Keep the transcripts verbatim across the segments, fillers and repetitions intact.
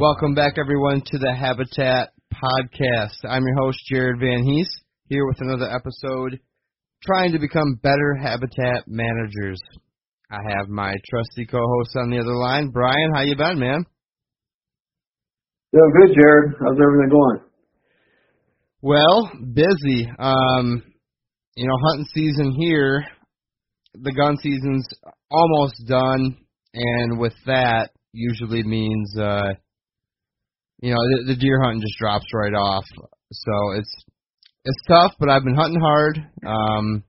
Welcome back, everyone, to the Habitat Podcast. I'm your host, Jared Van Hees, here with another episode, trying to become better habitat managers. I have my trusty co-host on the other line. Brian, how you been, man? Doing good, Jared. How's everything going? Well, busy. Um, you know, hunting season here, the gun season's almost done, and with that usually means... Uh, You know, the, the deer hunting just drops right off. So it's it's tough, but I've been hunting hard. Um,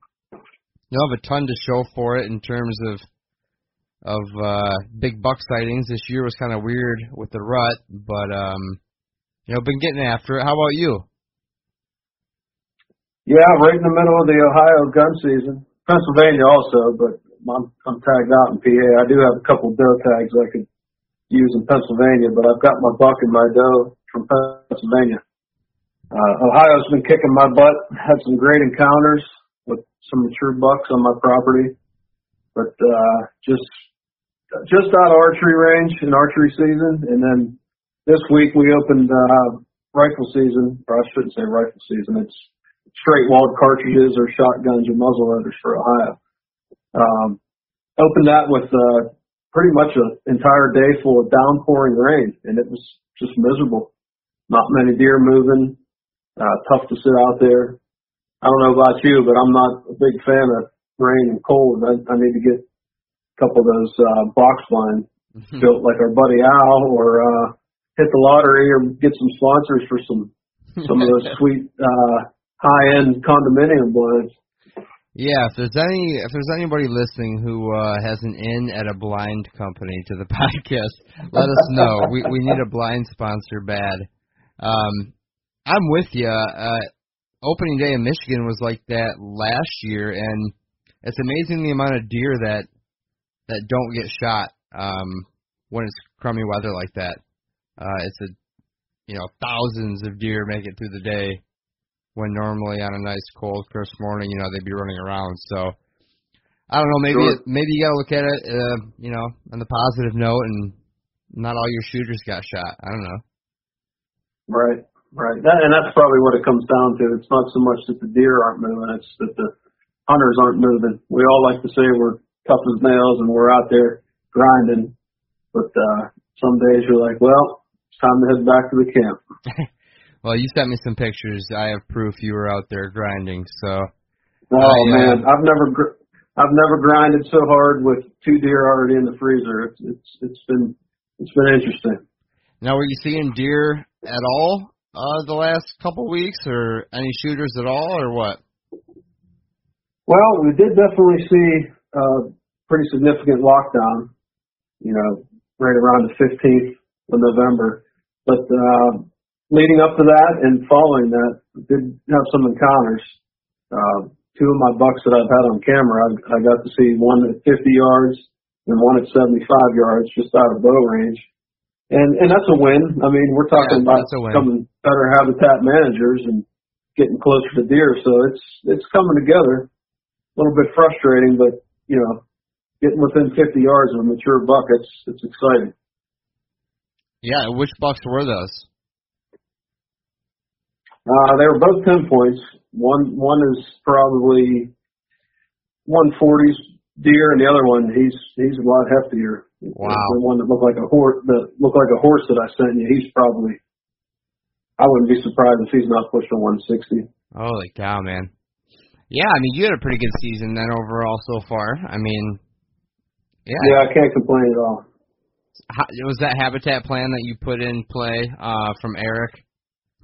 you know, I have a ton to show for it in terms of of uh, big buck sightings. This year was kind of weird with the rut, but, um, you know, been getting after it. How about you? Yeah, right in the middle of the Ohio gun season. Pennsylvania also, but I'm, I'm tagged out in P A. I do have a couple doe tags I could use in Pennsylvania, but I've got my buck and my doe from Pennsylvania. Uh, Ohio's been kicking my butt. Had some great encounters with some mature bucks on my property, but uh, just just out of archery range in archery season. And then this week we opened uh, rifle season, or I shouldn't say rifle season. It's straight-walled cartridges or shotguns or muzzleloaders for Ohio. Um, opened that with. Uh, pretty much an entire day full of downpouring rain, and it was just miserable. Not many deer moving, uh, tough to sit out there. I don't know about you, but I'm not a big fan of rain and cold. I, I need to get a couple of those uh, box blinds mm-hmm. built like our buddy Al, or uh, hit the lottery, or get some sponsors for some some of those sweet uh, high-end condominium blinds. Yeah, if there's any, if there's anybody listening who uh, has an in at a blind company to the podcast, let us know. we we need a blind sponsor bad. Um, I'm with you. Uh, opening day in Michigan was like that last year, and it's amazing the amount of deer that that don't get shot um, when it's crummy weather like that. Uh, it's a you know thousands of deer make it through the day, when normally on a nice, cold, crisp morning, you know, they'd be running around. So, I don't know, maybe sure. maybe you got to look at it, uh, you know, on the positive note, and not all your shooters got shot. I don't know. Right, right. That, and that's probably what it comes down to. It's not so much that the deer aren't moving, it's that the hunters aren't moving. We all like to say we're tough as nails and we're out there grinding, but uh, some days you're like, well, it's time to head back to the camp. Well, you sent me some pictures. I have proof you were out there grinding. So, oh I, man, uh, I've never, gr- I've never grinded so hard with two deer already in the freezer. It's, it's, it's been, it's been interesting. Now, were you seeing deer at all uh, the last couple weeks, or any shooters at all, or what? Well, we did definitely see a pretty significant lockdown. You know, right around the fifteenth of November, but. Uh, Leading up to that and following that, I did have some encounters. Uh, two of my bucks that I've had on camera, I, I got to see one at fifty yards and one at seventy-five yards, just out of bow range. And and that's a win. I mean, we're talking yeah, about becoming better habitat managers and getting closer to deer. So it's it's coming together. A little bit frustrating, but, you know, getting within fifty yards of a mature buck, it's, it's exciting. Yeah, which bucks were those? Uh, they were both ten points. One one is probably one forties deer, and the other one, he's he's a lot heftier. Wow. The one that looked like a horse, that looked like a horse that I sent you. He's probably, I wouldn't be surprised if he's not pushing one sixty. Holy cow, man! Yeah, I mean, you had a pretty good season then overall so far. I mean, yeah. Yeah, I can't complain at all. How, was that habitat plan that you put in play uh, from Eric,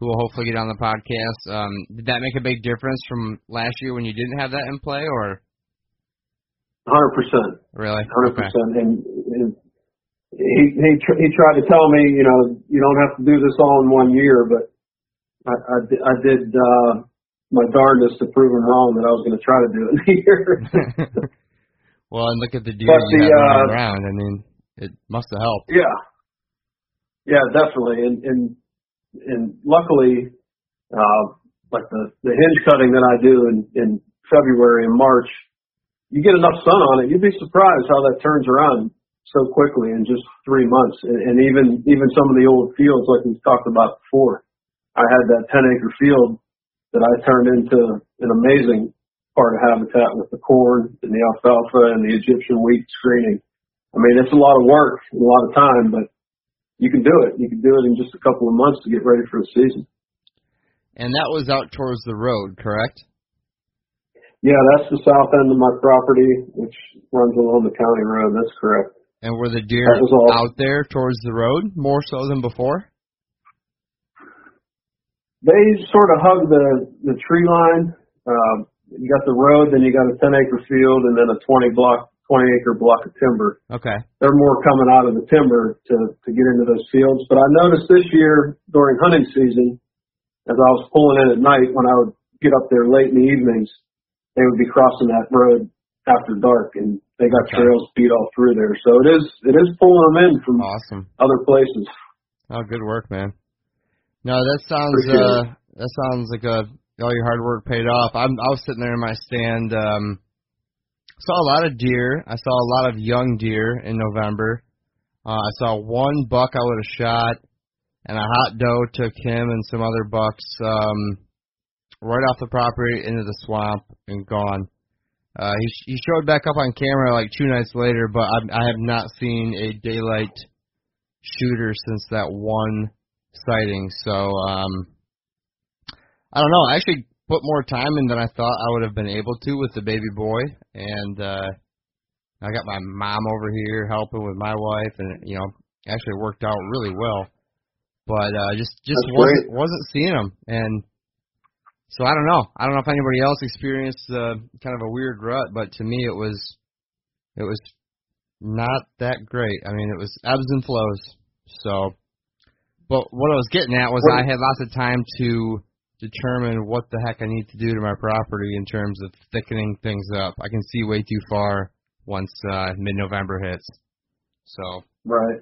who will hopefully get on the podcast? Um, did that make a big difference from last year when you didn't have that in play, or? one hundred percent. Really? one hundred percent. Okay. And, and he he tr- he tried to tell me, you know, you don't have to do this all in one year, but I, I, d- I did uh, my darndest to prove him wrong that I was going to try to do it in a year. Well, and look at the deer but you the, have uh, around. I mean, it must have helped. Yeah. Yeah, definitely. And and, and luckily, uh, like the, the hinge cutting that I do in, in February and March, you get enough sun on it, you'd be surprised how that turns around so quickly in just three months. And, and even even some of the old fields, like we've talked about before, I had that ten-acre field that I turned into an amazing part of habitat with the corn and the alfalfa and the Egyptian wheat screening. I mean, it's a lot of work and a lot of time, but you can do it. You can do it in just a couple of months to get ready for the season. And that was out towards the road, correct? Yeah, that's the south end of my property, which runs along the county road. That's correct. And were the deer out there towards the road more so than before? They sort of hug the, the tree line. Um, you got the road, then you got a ten-acre field, and then a twenty-block, twenty-acre block of timber. Okay. They're more coming out of the timber to, to get into those fields. But I noticed this year during hunting season, as I was pulling in at night when I would get up there late in the evenings, they would be crossing that road after dark, and they got okay. trails beat all through there. So it is it is pulling them in from awesome. Other places. Oh, good work, man. No, that sounds uh, that sounds like a, all your hard work paid off. I'm, I was sitting there in my stand. Um, saw a lot of deer. I saw a lot of young deer in November. Uh, I saw one buck I would have shot, and a hot doe took him and some other bucks. Um, right off the property into the swamp and gone. Uh, he sh- he showed back up on camera like two nights later, but I've, I have not seen a daylight shooter since that one sighting. So, um, I don't know. I actually put more time in than I thought I would have been able to with the baby boy. And uh, I got my mom over here helping with my wife, and, you know, actually worked out really well. But uh, just, just wasn't, wasn't seeing him. And so I don't know. I don't know if anybody else experienced uh, kind of a weird rut, but to me it was it was not that great. I mean, it was ebbs and flows. So, but what I was getting at was I had lots of time to determine what the heck I need to do to my property in terms of thickening things up. I can see way too far once uh, mid-November hits. So right.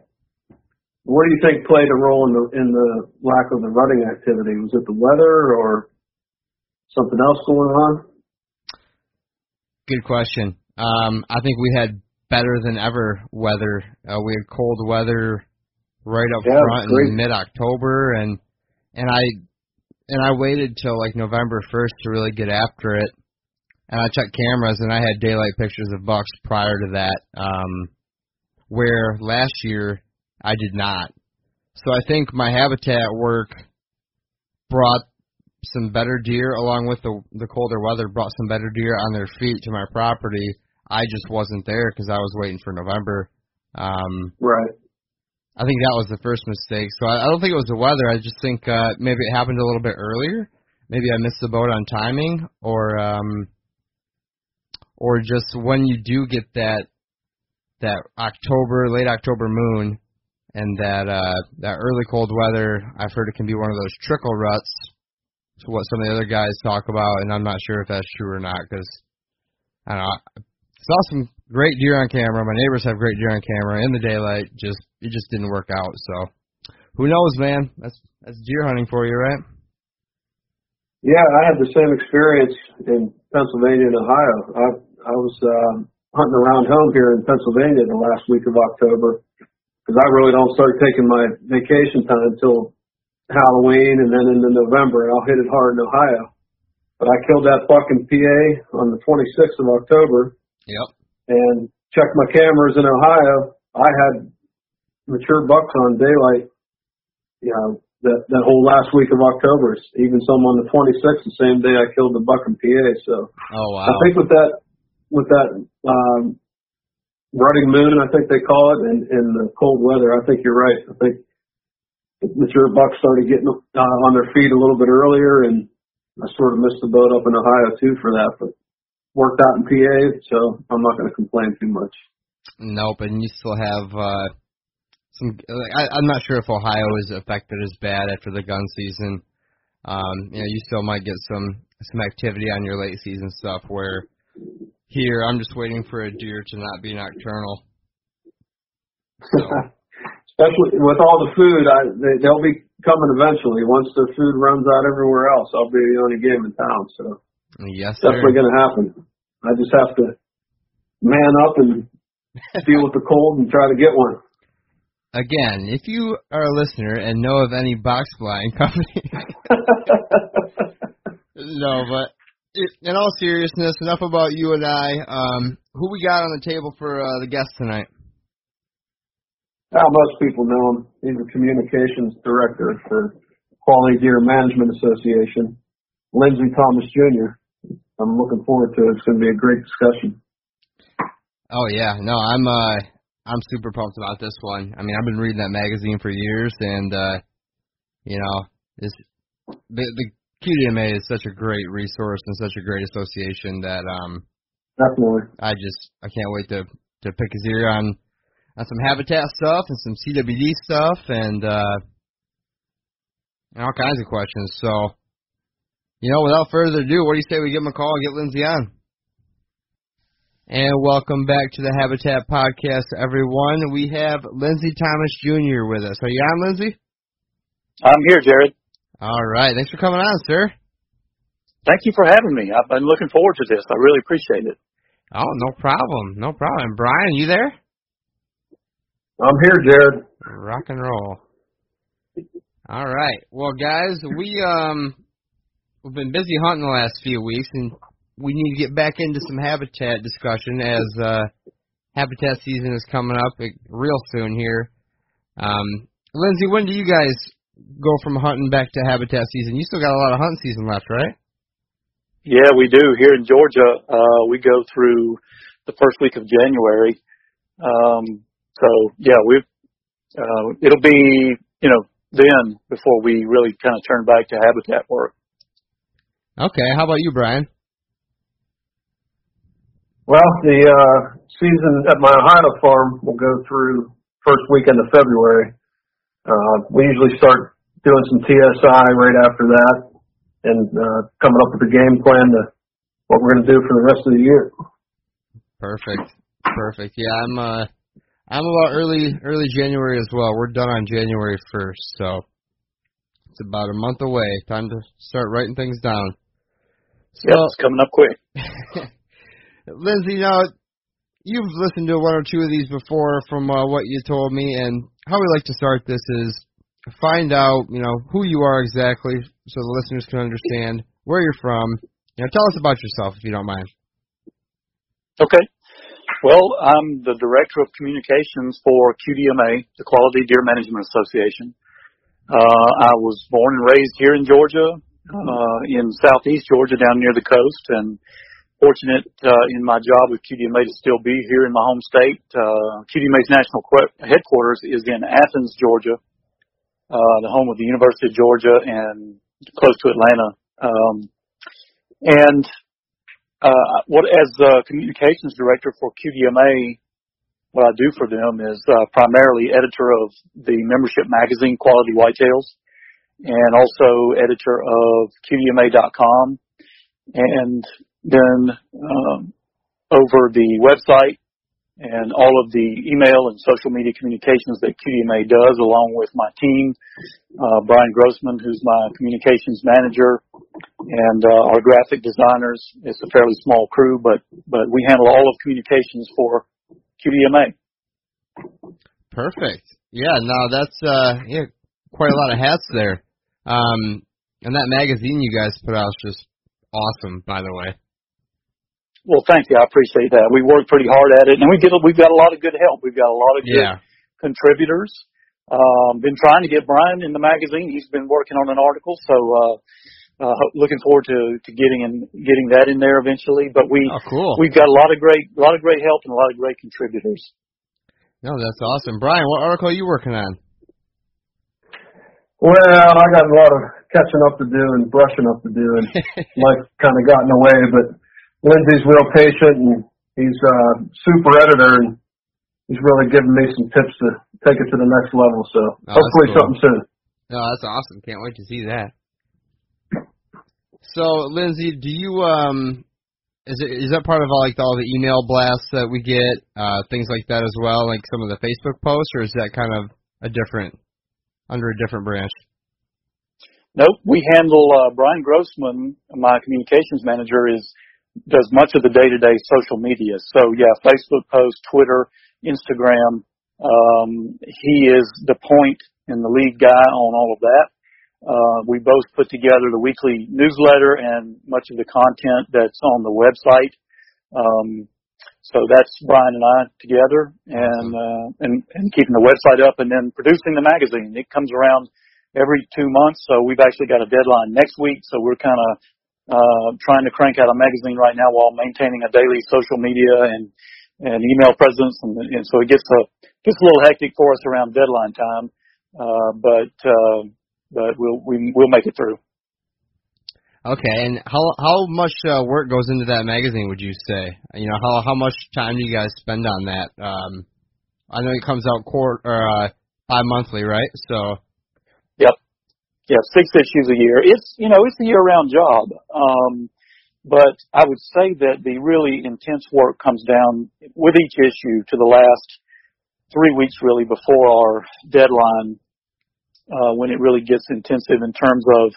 What do you think played a role in the in the lack of the rutting activity? Was it the weather or something else going on? Good question. Um, I think we had better than ever weather. Uh, we had cold weather right up yeah, front in mid-October, and and I and I waited till like November first to really get after it. And I checked cameras, and I had daylight pictures of bucks prior to that, um, where last year I did not. So I think my habitat work brought some better deer, along with the the colder weather, brought some better deer on their feet to my property. I just wasn't there because I was waiting for November. Um, right. I think that was the first mistake. So I, I don't think it was the weather. I just think uh, maybe it happened a little bit earlier. Maybe I missed the boat on timing, or um, or just when you do get that that October, late October moon, and that uh, that early cold weather. I've heard it can be one of those trickle ruts. To what some of the other guys talk about, and I'm not sure if that's true or not, because I don't know, I saw some great deer on camera. My neighbors have great deer on camera in the daylight. Just it just didn't work out. So who knows, man? That's that's deer hunting for you, right? Yeah, I had the same experience in Pennsylvania and Ohio. I, I was um, hunting around home here in Pennsylvania the last week of October, because I really don't start taking my vacation time until Halloween and then into November, and I'll hit it hard in Ohio. But I killed that buck in P A on the twenty-sixth of October. Yep. And checked my cameras in Ohio. I had mature bucks on daylight, you know, that, that whole last week of October, even some on the twenty-sixth, the same day I killed the buck in P A. So oh, wow. I think with that, with that um, rutting moon, I think they call it, and, and the cold weather, I think you're right. I think mature bucks started getting uh, on their feet a little bit earlier, and I sort of missed the boat up in Ohio too for that, but worked out in P A, so I'm not going to complain too much. Nope, and you still have uh... – Some, I, I'm not sure if Ohio is affected as bad after the gun season. Um, you know, you still might get some some activity on your late season stuff. Where here, I'm just waiting for a deer to not be nocturnal. So. Especially with all the food, I, they, they'll be coming eventually. Once their food runs out everywhere else, I'll be the only game in town. So yes, sir. Definitely going to happen. I just have to man up and deal with the cold and try to get one. Again, if you are a listener and know of any box flying company, no, but in all seriousness, enough about you and I. Um, who we got on the table for uh, the guest tonight? Well, most people know him. He's the communications director for Quality Deer Management Association, Lindsey Thomas Junior I'm looking forward to it. It's going to be a great discussion. Oh yeah, no, I'm. Uh, I'm super pumped about this one. I mean, I've been reading that magazine for years, and, uh, you know, this, the, the Q D M A is such a great resource and such a great association that um, definitely. I just I can't wait to, to pick his ear on, on some habitat stuff and some C W D stuff and, uh, and all kinds of questions. So, you know, without further ado, what do you say we give him a call and get Lindsey on? And welcome back to the Habitat Podcast, everyone. We have Lindsey Thomas Junior with us. Are you on, Lindsey? I'm here, Jared. All right. Thanks for coming on, sir. Thank you for having me. I've been looking forward to this. I really appreciate it. Oh, no problem. No problem. Brian, you there? I'm here, Jared. Rock and roll. All right. Well, guys, we, um, we've been busy hunting the last few weeks, and we need to get back into some habitat discussion as uh, habitat season is coming up real soon here. Um, Lindsey, when do you guys go from hunting back to habitat season? You still got a lot of hunt season left, right? Yeah, we do. Here in Georgia, uh, we go through the first week of January. Um, so, yeah, we've uh, it'll be, you know, then before we really kind of turn back to habitat work. Okay. How about you, Brian? Well, the uh, season at my Ohio farm will go through first weekend of February. Uh, we usually start doing some T S I right after that and uh, coming up with a game plan to what we're going to do for the rest of the year. Perfect. Perfect. Yeah, I'm uh, I'm about early early January as well. We're done on January first, so it's about a month away. Time to start writing things down. So, yeah, it's coming up quick. Lindsey, now, you've listened to one or two of these before from uh, what you told me, and how we like to start this is find out, you know, who you are exactly so the listeners can understand where you're from. You know, tell us about yourself, if you don't mind. Okay. Well, I'm the Director of Communications for Q D M A, the Quality Deer Management Association. Uh, I was born and raised here in Georgia, uh, in southeast Georgia, down near the coast, and fortunate uh, in my job with Q D M A to still be here in my home state. Uh, Q D M A's national headquarters is in Athens, Georgia, uh, the home of the University of Georgia and close to Atlanta. Um, and uh, what, as the communications director for Q D M A, what I do for them is uh, primarily editor of the membership magazine, Quality Whitetails, and also editor of Q D M A dot com. And then um, over the website, and all of the email and social media communications that Q D M A does, along with my team, uh, Brian Grossman, who's my communications manager, and uh, our graphic designers. It's a fairly small crew, but, but we handle all of communications for Q D M A. Perfect. Yeah, no, that's uh, yeah, quite a lot of hats there. Um, and that magazine you guys put out is just awesome, by the way. Well, thank you. I appreciate that. We work pretty hard at it, and we get we've got a lot of good help. We've got a lot of good yeah. contributors. Um, been trying to get Brian in the magazine. He's been working on an article, so uh, uh, looking forward to, to getting in, getting that in there eventually. But we oh, cool. we've got a lot of great a lot of great help and a lot of great contributors. No, that's awesome, Brian. What article are you working on? Well, I got a lot of catching up to do and brushing up to do, and life kind of got in the way, but Lindsay's real patient, and he's a uh, super editor, and he's really giving me some tips to take it to the next level, so oh, hopefully cool. something soon. No, oh, that's awesome. Can't wait to see that. So, Lindsay, do you, um, is, it, is that part of all, like, all the email blasts that we get, uh, things like that as well, like some of the Facebook posts, or is that kind of a different, under a different branch? Nope. We handle, uh, Brian Grossman, my communications manager, is does much of the day-to-day social media. So, yeah, Facebook posts, Twitter, Instagram. Um, he is the point and the lead guy on all of that. Uh, we both put together the weekly newsletter and much of the content that's on the website. Um, so that's Brian and I together and, uh, and, and keeping the website up and then producing the magazine. It comes around every two months, so we've actually got a deadline next week, so we're kind of Uh, trying to crank out a magazine right now while maintaining a daily social media and, and email presence. And, and so it gets a, gets a little hectic for us around deadline time. Uh, but, uh, but we'll, we, we'll make it through. Okay. And how, how much uh, work goes into that magazine, would you say? You know, how, how much time do you guys spend on that? Um, I know it comes out quarter, or, uh, bi-monthly, right? So. Yep. Yeah, six issues a year. It's, you know, it's a year-round job. Um, but I would say that the really intense work comes down with each issue to the last three weeks, really, before our deadline, uh, when it really gets intensive in terms of,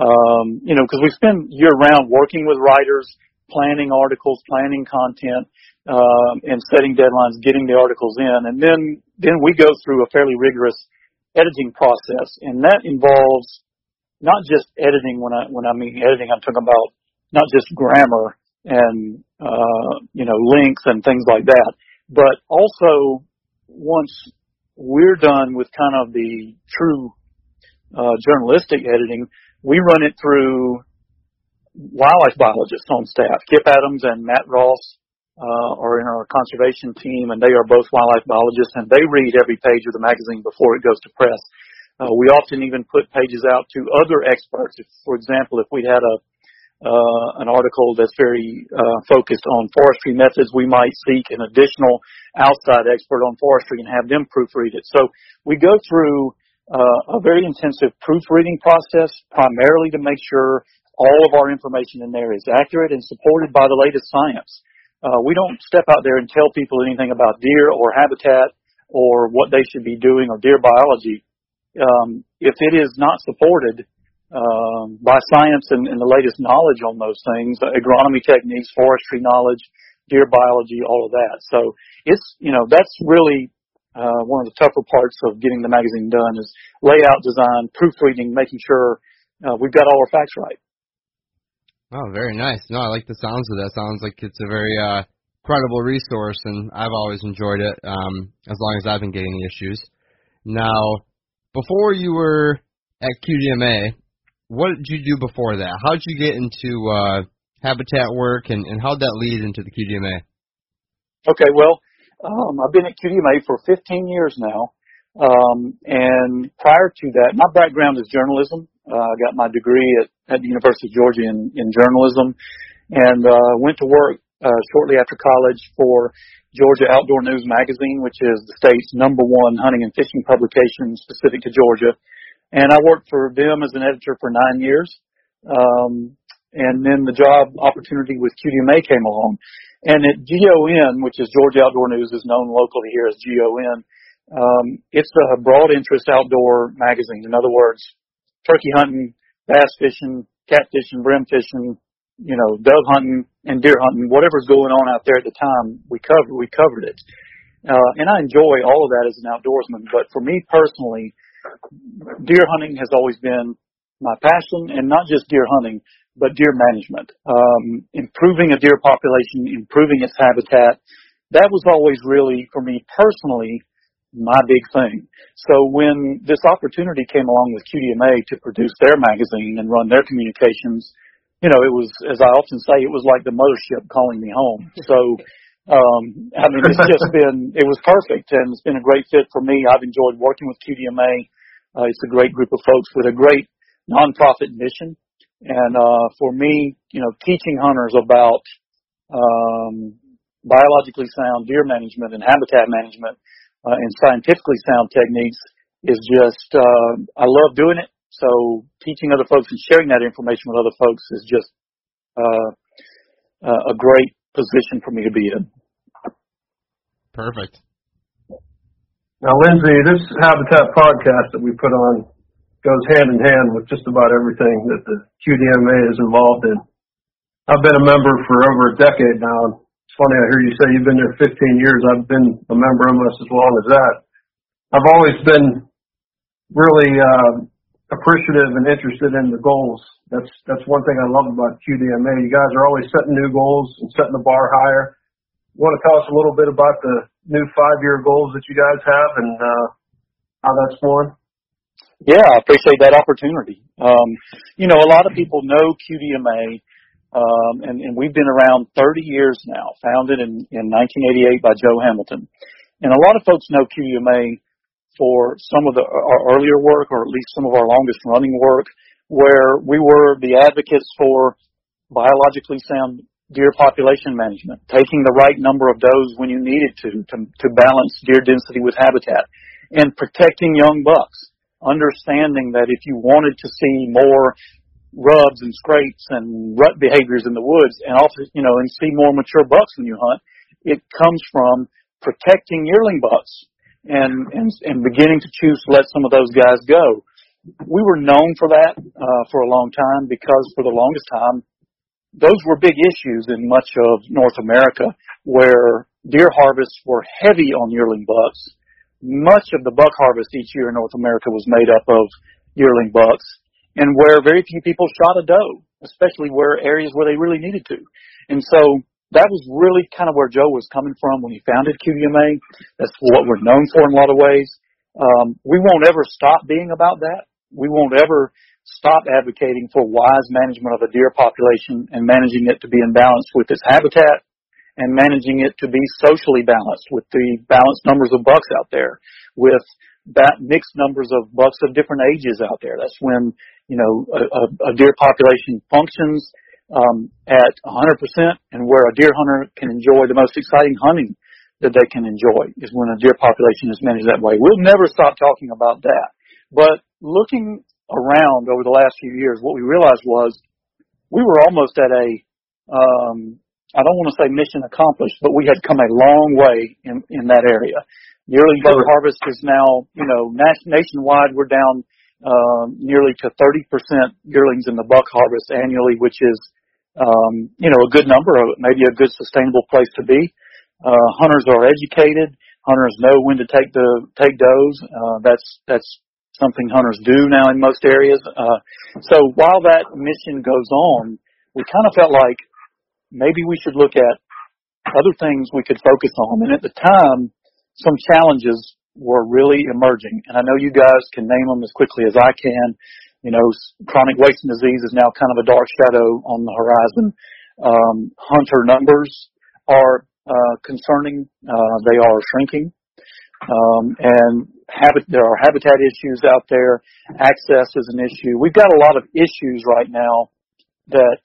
um, you know, because we spend year-round working with writers, planning articles, planning content, um, and setting deadlines, getting the articles in. And then, then we go through a fairly rigorous editing process, and that involves not just editing. When I when I mean editing, I'm talking about not just grammar and uh, you know links and things like that, but also once we're done with kind of the true uh, journalistic editing, we run it through wildlife biologists on staff. Kip Adams and Matt Ross Uh, are in our conservation team, and they are both wildlife biologists, and they read every page of the magazine before it goes to press. Uh, we often even put pages out to other experts. If, for example, if we had a uh, an article that's very uh, focused on forestry methods, we might seek an additional outside expert on forestry and have them proofread it. So we go through uh, a very intensive proofreading process, primarily to make sure all of our information in there is accurate and supported by the latest science. Uh, we don't step out there and tell people anything about deer or habitat or what they should be doing or deer biology. Um, if it is not supported um, by science and, and the latest knowledge on those things, agronomy techniques, forestry knowledge, deer biology, all of that. So it's, you know, that's really uh, one of the tougher parts of getting the magazine done is layout design, proofreading, making sure uh, we've got all our facts right. Oh, very nice. No, I like the sounds of that. Sounds like it's a very uh, credible resource, and I've always enjoyed it um, as long as I've been getting the issues. Now, before you were at Q D M A, what did you do before that? How did you get into uh, habitat work, and, and how did that lead into the Q D M A? Okay, well, um, I've been at Q D M A for fifteen years now, um, and prior to that, my background is journalism. Uh, I got my degree at, at the University of Georgia in, in journalism and uh, went to work uh, shortly after college for Georgia Outdoor News magazine, which is the state's number one hunting and fishing publication specific to Georgia. And I worked for them as an editor for nine years. Um, and then the job opportunity with Q D M A came along. And at G O N, which is Georgia Outdoor News, is known locally here as G O N. Um, it's a broad interest outdoor magazine. In other words, turkey hunting, bass fishing, catfishing, brim fishing, you know, dove hunting and deer hunting, whatever's going on out there at the time, we covered, we covered it. Uh, and I enjoy all of that as an outdoorsman, but for me personally, deer hunting has always been my passion, and not just deer hunting, but deer management. Um, improving a deer population, improving its habitat, that was always really, for me personally, my big thing. So when this opportunity came along with Q D M A to produce their magazine and run their communications, you know, it was, as I often say, it was like the mothership calling me home. So, um, I mean, it's just been, it was perfect, and it's been a great fit for me. I've enjoyed working with Q D M A. Uh, it's a great group of folks with a great nonprofit mission. And, uh, for me, you know, teaching hunters about, um, biologically sound deer management and habitat management, Uh, and scientifically sound techniques is just, uh, I love doing it. So teaching other folks and sharing that information with other folks is just uh, uh, a great position for me to be in. Perfect. Now, Lindsay, this Habitat podcast that we put on goes hand in hand with just about everything that the Q D M A is involved in. I've been a member for over a decade now. It's funny, I hear you say you've been there fifteen years. I've been a member almost as long as that. I've always been really uh, appreciative and interested in the goals. That's that's one thing I love about Q D M A. You guys are always setting new goals and setting the bar higher. You want to tell us a little bit about the new five-year goals that you guys have and uh, how that's going? Yeah, I appreciate that opportunity. Um, you know, a lot of people know Q D M A. Um, and, and we've been around thirty years now, founded in, in nineteen eighty-eight by Joe Hamilton. And a lot of folks know Q D M A for some of the, our earlier work, or at least some of our longest running work, where we were the advocates for biologically sound deer population management, taking the right number of does when you needed to, to, to balance deer density with habitat, and protecting young bucks, understanding that if you wanted to see more rubs and scrapes and rut behaviors in the woods, and also, you know, and see more mature bucks when you hunt, it comes from protecting yearling bucks and, and, and beginning to choose to let some of those guys go. We were known for that, uh, for a long time, because for the longest time, those were big issues in much of North America, where deer harvests were heavy on yearling bucks. Much of the buck harvest each year in North America was made up of yearling bucks, and where very few people shot a doe, especially where areas where they really needed to. And so that was really kind of where Joe was coming from when he founded Q D M A. That's what we're known for in a lot of ways. Um, we won't ever stop being about that. We won't ever stop advocating for wise management of a deer population and managing it to be in balance with its habitat and managing it to be socially balanced with the balanced numbers of bucks out there, with that mixed numbers of bucks of different ages out there. That's when, you know, a, a deer population functions um, at one hundred percent, and where a deer hunter can enjoy the most exciting hunting that they can enjoy is when a deer population is managed that way. We'll never stop talking about that. But looking around over the last few years, what we realized was we were almost at a, um, I don't want to say mission accomplished, but we had come a long way in, in that area. Yearling buck harvest is now, you know, nationwide, we're down um, nearly to thirty percent yearlings in the buck harvest annually, which is, um, you know, a good number, or maybe a good sustainable place to be. Uh, hunters are educated. Hunters know when to take the take does. Uh, that's that's something hunters do now in most areas. Uh, so while that mission goes on, we kind of felt like maybe we should look at other things we could focus on. And at the time, some challenges were really emerging, and I know you guys can name them as quickly as I can. You know, chronic wasting disease is now kind of a dark shadow on the horizon. Um, hunter numbers are uh, concerning. Uh, they are shrinking. Um, and habit, there are habitat issues out there. Access is an issue. We've got a lot of issues right now that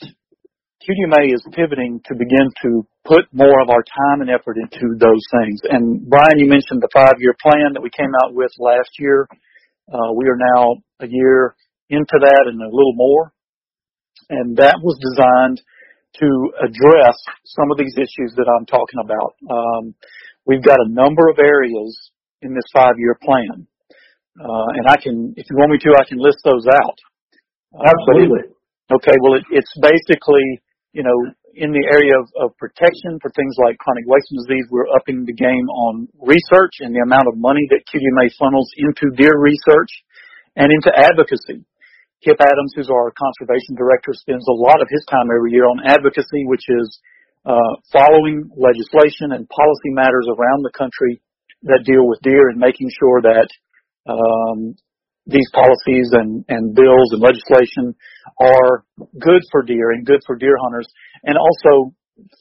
Q D M A is pivoting to begin to put more of our time and effort into those things. And, Brian, you mentioned the five-year plan that we came out with last year. Uh, we are now a year into that and a little more. And that was designed to address some of these issues that I'm talking about. Um, we've got a number of areas in this five-year plan, uh, and I can, if you want me to, I can list those out. Absolutely. Uh, okay, well, it, it's basically, you know, in the area of, of protection for things like chronic wasting disease, we're upping the game on research and the amount of money that Q D M A funnels into deer research and into advocacy. Kip Adams, who's our conservation director, spends a lot of his time every year on advocacy, which is uh, following legislation and policy matters around the country that deal with deer and making sure that um, these policies and, and bills and legislation are good for deer and good for deer hunters, and also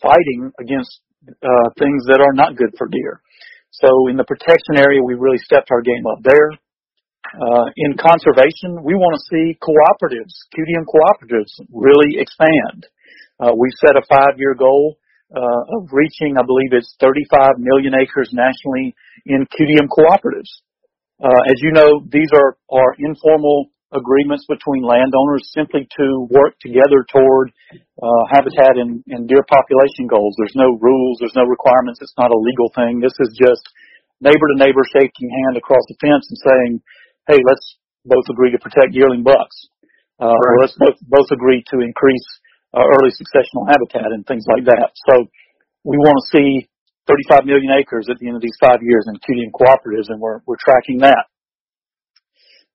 fighting against uh, things that are not good for deer. So in the protection area, we really stepped our game up there. Uh, in conservation, we want to see cooperatives, Q D M cooperatives, really expand. Uh, we set a five-year goal uh, of reaching, I believe it's thirty-five million acres nationally in Q D M cooperatives. Uh, as you know, these are, are informal agreements between landowners simply to work together toward uh, habitat and, and deer population goals. There's no rules. There's no requirements. It's not a legal thing. This is just neighbor to neighbor shaking hand across the fence and saying, hey, let's both agree to protect yearling bucks. Uh, right. Or let's both, both agree to increase uh, early successional habitat and things like that. So we want to see thirty-five million acres at the end of these five years in Q D M cooperatives, and we're we're tracking that.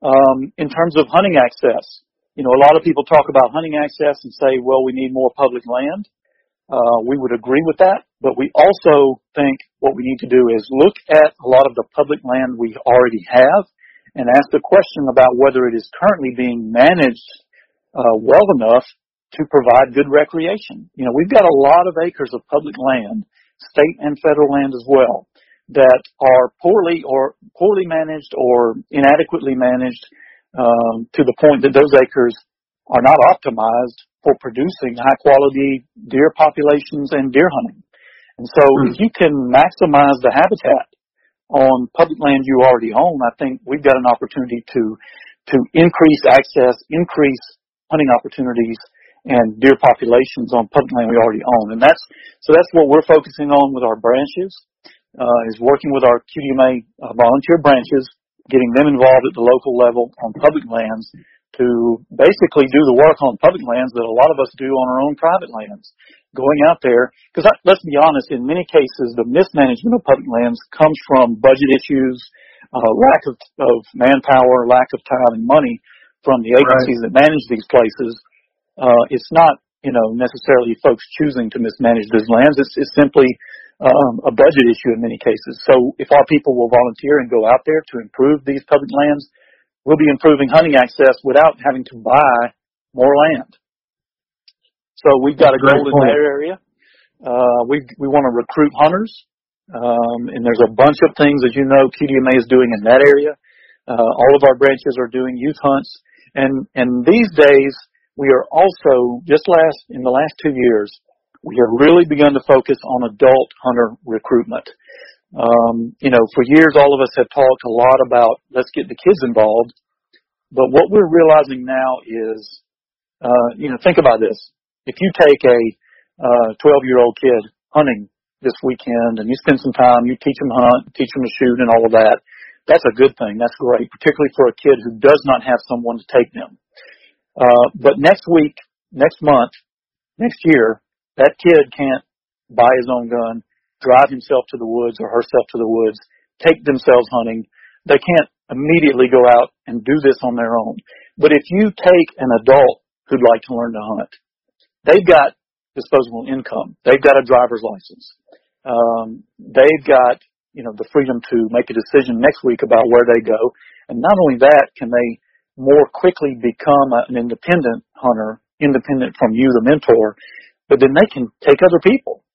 Um, in terms of hunting access, you know, a lot of people talk about hunting access and say, well, we need more public land. Uh, we would agree with that, but we also think what we need to do is look at a lot of the public land we already have and ask the question about whether it is currently being managed uh, well enough to provide good recreation. You know, we've got a lot of acres of public land, state and federal land as well, that are poorly or poorly managed or inadequately managed um, to the point that those acres are not optimized for producing high-quality deer populations and deer hunting. And so mm. if you can maximize the habitat on public land you already own, I think we've got an opportunity to to increase access, increase hunting opportunities and deer populations on public land we already own. And that's so that's what we're focusing on with our branches, uh, is working with our Q D M A uh, volunteer branches, getting them involved at the local level on public lands to basically do the work on public lands that a lot of us do on our own private lands. Going out there, because let's be honest, in many cases, the mismanagement of public lands comes from budget issues, uh, lack of, of manpower, lack of time and money from the agencies right. that manage these places. Uh, it's not, you know, necessarily folks choosing to mismanage those lands. It's, it's simply um, a budget issue in many cases. So if our people will volunteer and go out there to improve these public lands, we'll be improving hunting access without having to buy more land. So we've got a goal in that area. Uh, we we want to recruit hunters, um, and there's a bunch of things, as you know, Q D M A is doing in that area. Uh, all of our branches are doing youth hunts, and and these days we are also just last in the last two years we have really begun to focus on adult hunter recruitment. Um, you know, for years all of us have talked a lot about let's get the kids involved, but what we're realizing now is, uh, you know, think about this. If you take a twelve-year-old kid hunting this weekend and you spend some time, you teach them to hunt, teach them to shoot and all of that, that's a good thing. That's great, particularly for a kid who does not have someone to take them. Uh, but next week, next month, next year, that kid can't buy his own gun, drive himself to the woods or herself to the woods, take themselves hunting. They can't immediately go out and do this on their own. But if you take an adult who'd like to learn to hunt, they've got disposable income. They've got a driver's license. Um, they've got, you know, the freedom to make a decision next week about where they go. And not only that, can they more quickly become an independent hunter, independent from you, the mentor, but then they can take other people.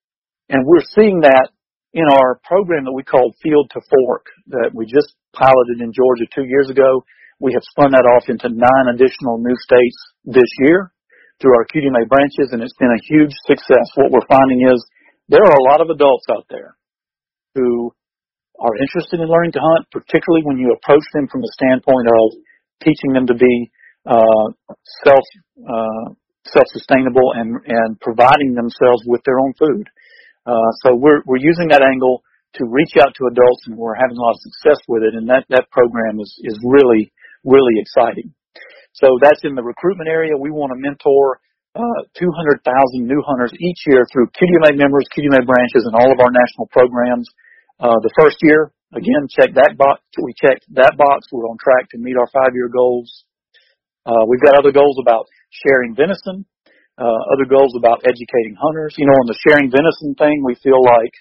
And we're seeing that in our program that we call Field to Fork that we just piloted in Georgia two years ago. We have spun that off into nine additional new states this year through our Q D M A branches, and it's been a huge success. What we're finding is there are a lot of adults out there who are interested in learning to hunt, particularly when you approach them from the standpoint of teaching them to be uh, self, uh, self-sustainable and, and providing themselves with their own food. Uh, so we're, we're using that angle to reach out to adults, and we're having a lot of success with it. And that, that program is, is really, really exciting. So that's in the recruitment area. We want to mentor uh, two hundred thousand new hunters each year through Q D M A members, Q D M A branches, and all of our national programs. Uh, the first year, again, check that box. We checked that box. We're on track to meet our five-year goals. Uh, we've got other goals about sharing venison, uh, other goals about educating hunters. You know, on the sharing venison thing, we feel like,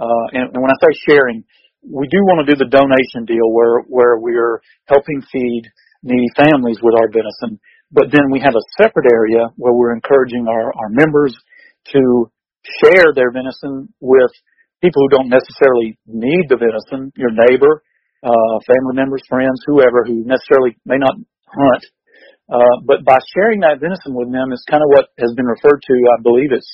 uh, and, and when I say sharing, we do want to do the donation deal where, where we're helping feed needy families with our venison. But then we have a separate area where we're encouraging our, our members to share their venison with people who don't necessarily need the venison, your neighbor, uh, family members, friends, whoever, who necessarily may not hunt. Uh, but by sharing that venison with them is kind of what has been referred to, I believe it's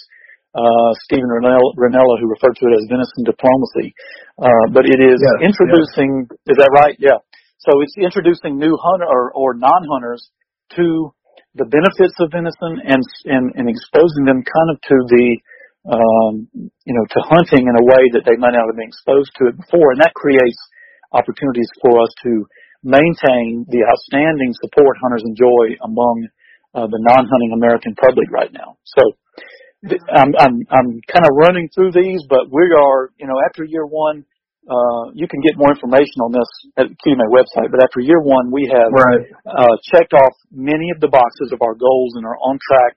uh, Stephen Ranella who referred to it as venison diplomacy. Uh, but it is yeah, introducing, yeah. Is that right? Yeah. So it's introducing new hunter or, or non-hunters to the benefits of venison and, and, and exposing them kind of to the, um, you know, to hunting in a way that they might not have been exposed to it before. And that creates opportunities for us to maintain the outstanding support hunters enjoy among uh, the non-hunting American public right now. So th- I'm, I'm, I'm kind of running through these, but we are, you know, after year one, uh, you can get more information on this at the Q M A website, but after year one, we have right. uh, checked off many of the boxes of our goals and are on track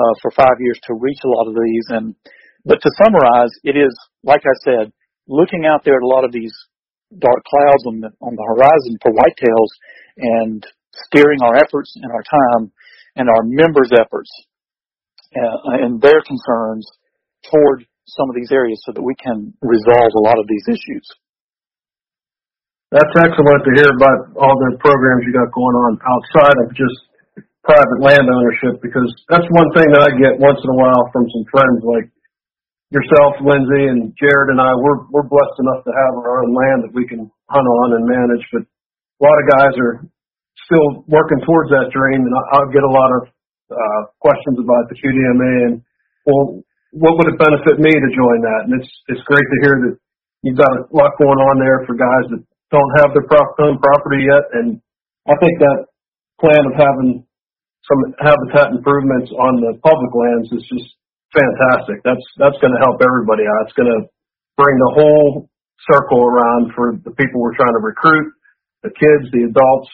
uh, for five years to reach a lot of these. And but to summarize, it is, like I said, looking out there at a lot of these dark clouds on the, on the horizon for whitetails and steering our efforts and our time and our members' efforts uh, and their concerns toward some of these areas so that we can resolve a lot of these issues. That's excellent to hear about all the programs you got going on outside of just private land ownership, because that's one thing that I get once in a while from some friends like yourself, Lindsay, and Jared and I. We're we're blessed enough to have our own land that we can hunt on and manage, but a lot of guys are still working towards that dream, and I'll get a lot of uh, questions about the Q D M A and, well, what would it benefit me to join that? And it's it's great to hear that you've got a lot going on there for guys that don't have their own property yet, and I think that plan of having some habitat improvements on the public lands is just fantastic. That's that's going to help everybody out. It's going to bring the whole circle around for the people we're trying to recruit, the kids, the adults,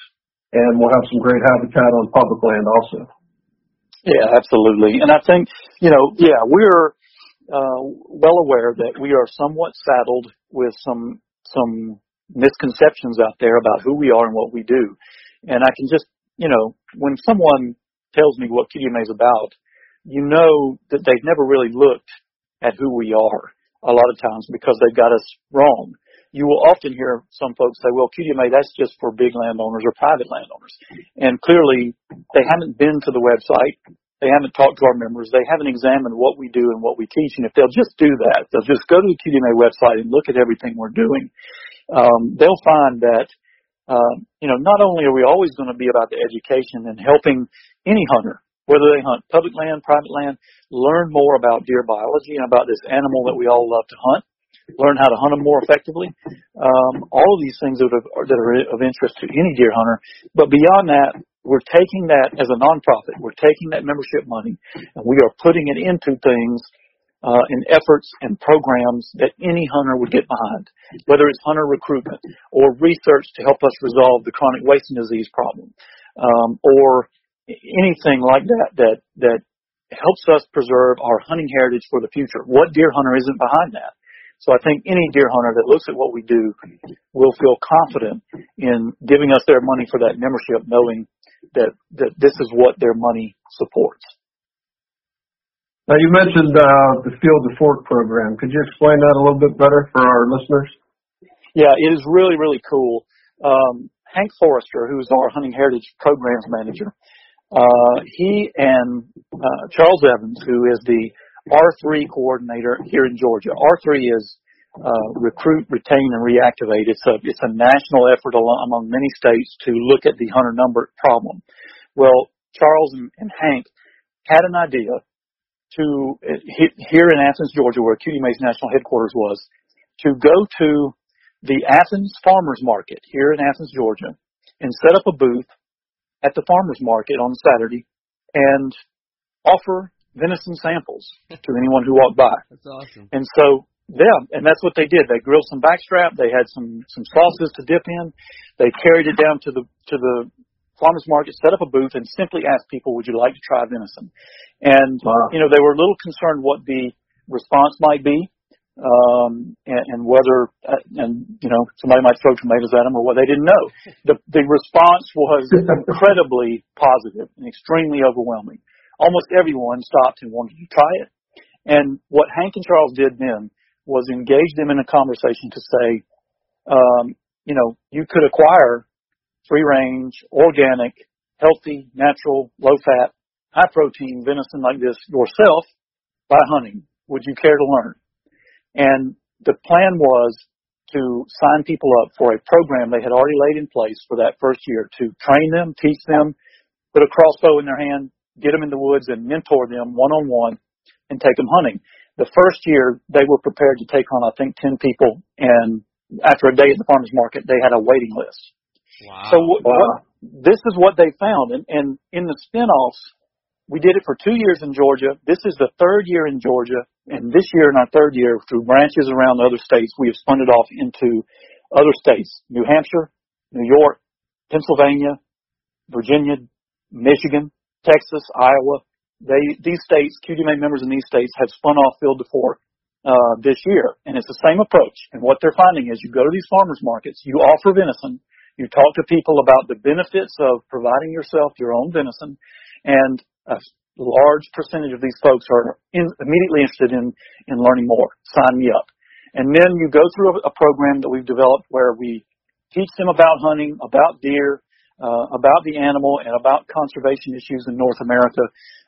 and we'll have some great habitat on public land also. Yeah, absolutely. And I think, you know, yeah, we're uh, well aware that we are somewhat saddled with some some misconceptions out there about who we are and what we do. And I can just, you know, when someone tells me what Q D M A is about, you know that they've never really looked at who we are a lot of times because they've got us wrong. You will often hear some folks say, well, Q D M A, that's just for big landowners or private landowners. And clearly, they haven't been to the website. They haven't talked to our members. They haven't examined what we do and what we teach. And if they'll just do that, they'll just go to the Q D M A website and look at everything we're doing, um, they'll find that, uh, you know, not only are we always going to be about the education and helping any hunter, whether they hunt public land, private land, learn more about deer biology and about this animal that we all love to hunt, learn how to hunt them more effectively, um, all of these things that are, that are of interest to any deer hunter. But beyond that, we're taking that as a nonprofit. We're taking that membership money, and we are putting it into things uh, in efforts and programs that any hunter would get behind, whether it's hunter recruitment or research to help us resolve the chronic wasting disease problem, um, or anything like that, that that helps us preserve our hunting heritage for the future. What deer hunter isn't behind that? So I think any deer hunter that looks at what we do will feel confident in giving us their money for that membership, knowing that, that this is what their money supports. Now, you mentioned uh, the Field to Fork program. Could you explain that a little bit better for our listeners? Yeah, it is really, really cool. Um, Hank Forrester, who's our Hunting Heritage Programs Manager, Uh, he and uh, Charles Evans, who is the R three coordinator here in Georgia. R three is uh, recruit, retain, and reactivate. It's a it's a national effort among many states to look at the hunter number problem. Well, Charles and, and Hank had an idea to, here in Athens, Georgia, where C U N Y Mays National Headquarters was, to go to the Athens Farmers Market here in Athens, Georgia, and set up a booth at the Farmers Market on Saturday and offer venison samples to anyone who walked by. That's awesome. And so, yeah, and that's what they did. They grilled some backstrap. They had some, some sauces to dip in. They carried it down to the to the Farmers Market, set up a booth, and simply asked people, would you like to try venison? And, wow. you know, they were a little concerned what the response might be. Um, and, and whether, uh, and, you know, somebody might throw tomatoes at them or what. They didn't know. The, the response was incredibly positive and extremely overwhelming. Almost everyone stopped and wanted to try it. And what Hank and Charles did then was engage them in a conversation to say, um, you know, you could acquire free-range, organic, healthy, natural, low-fat, high-protein venison like this yourself by hunting. Would you care to learn? And the plan was to sign people up for a program they had already laid in place for that first year to train them, teach them, put a crossbow in their hand, get them in the woods and mentor them one-on-one and take them hunting. The first year, they were prepared to take on, I think, ten people. And after a day at the farmer's market, they had a waiting list. Wow. So what, wow. What, this is what they found. And, and in the spinoffs, we did it for two years in Georgia. This is the third year in Georgia. And this year, in our third year, through branches around the other states, we have spun it off into other states, New Hampshire, New York, Pennsylvania, Virginia, Michigan, Texas, Iowa. They, these states, C U D M A members in these states have spun off Field to Fork uh, this year. And it's the same approach. And what they're finding is you go to these farmers markets, you offer venison, you talk to people about the benefits of providing yourself your own venison, and a large percentage of these folks are in, immediately interested in, in learning more. Sign me up. And then you go through a, a program that we've developed where we teach them about hunting, about deer, uh, about the animal, and about conservation issues in North America.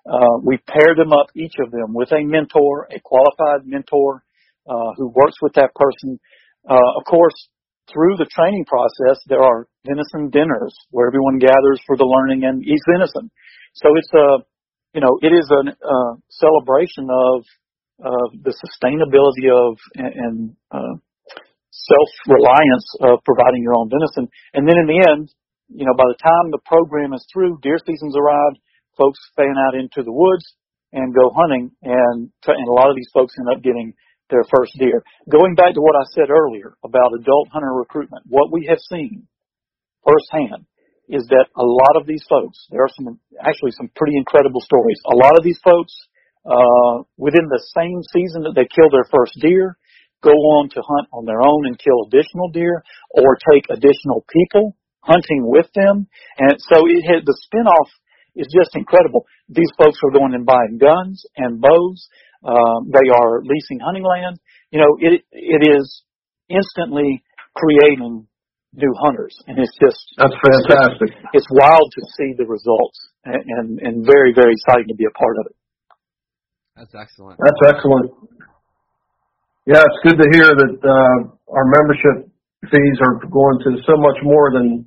Uh, we pair them up, each of them, with a mentor, a qualified mentor uh, who works with that person. Uh, of course, through the training process, there are venison dinners where everyone gathers for the learning and eats venison. So it's a, you know, it is a uh, celebration of uh, the sustainability of and, and uh, self-reliance of providing your own venison. And then in the end, you know, by the time the program is through, deer season's arrived, folks fan out into the woods and go hunting, and, and a lot of these folks end up getting their first deer. Going back to what I said earlier about adult hunter recruitment, what we have seen firsthand is that a lot of these folks, there are some actually some pretty incredible stories. A lot of these folks, uh, within the same season that they kill their first deer, go on to hunt on their own and kill additional deer or take additional people hunting with them. And so it had, the spinoff is just incredible. These folks are going and buying guns and bows. Um, they are leasing hunting land. You know, it it is instantly creating new hunters, and it's just that's fantastic. It's, it's wild to see the results, and, and and very very exciting to be a part of it. That's excellent. That's excellent. Yeah, it's good to hear that uh, our membership fees are going to so much more than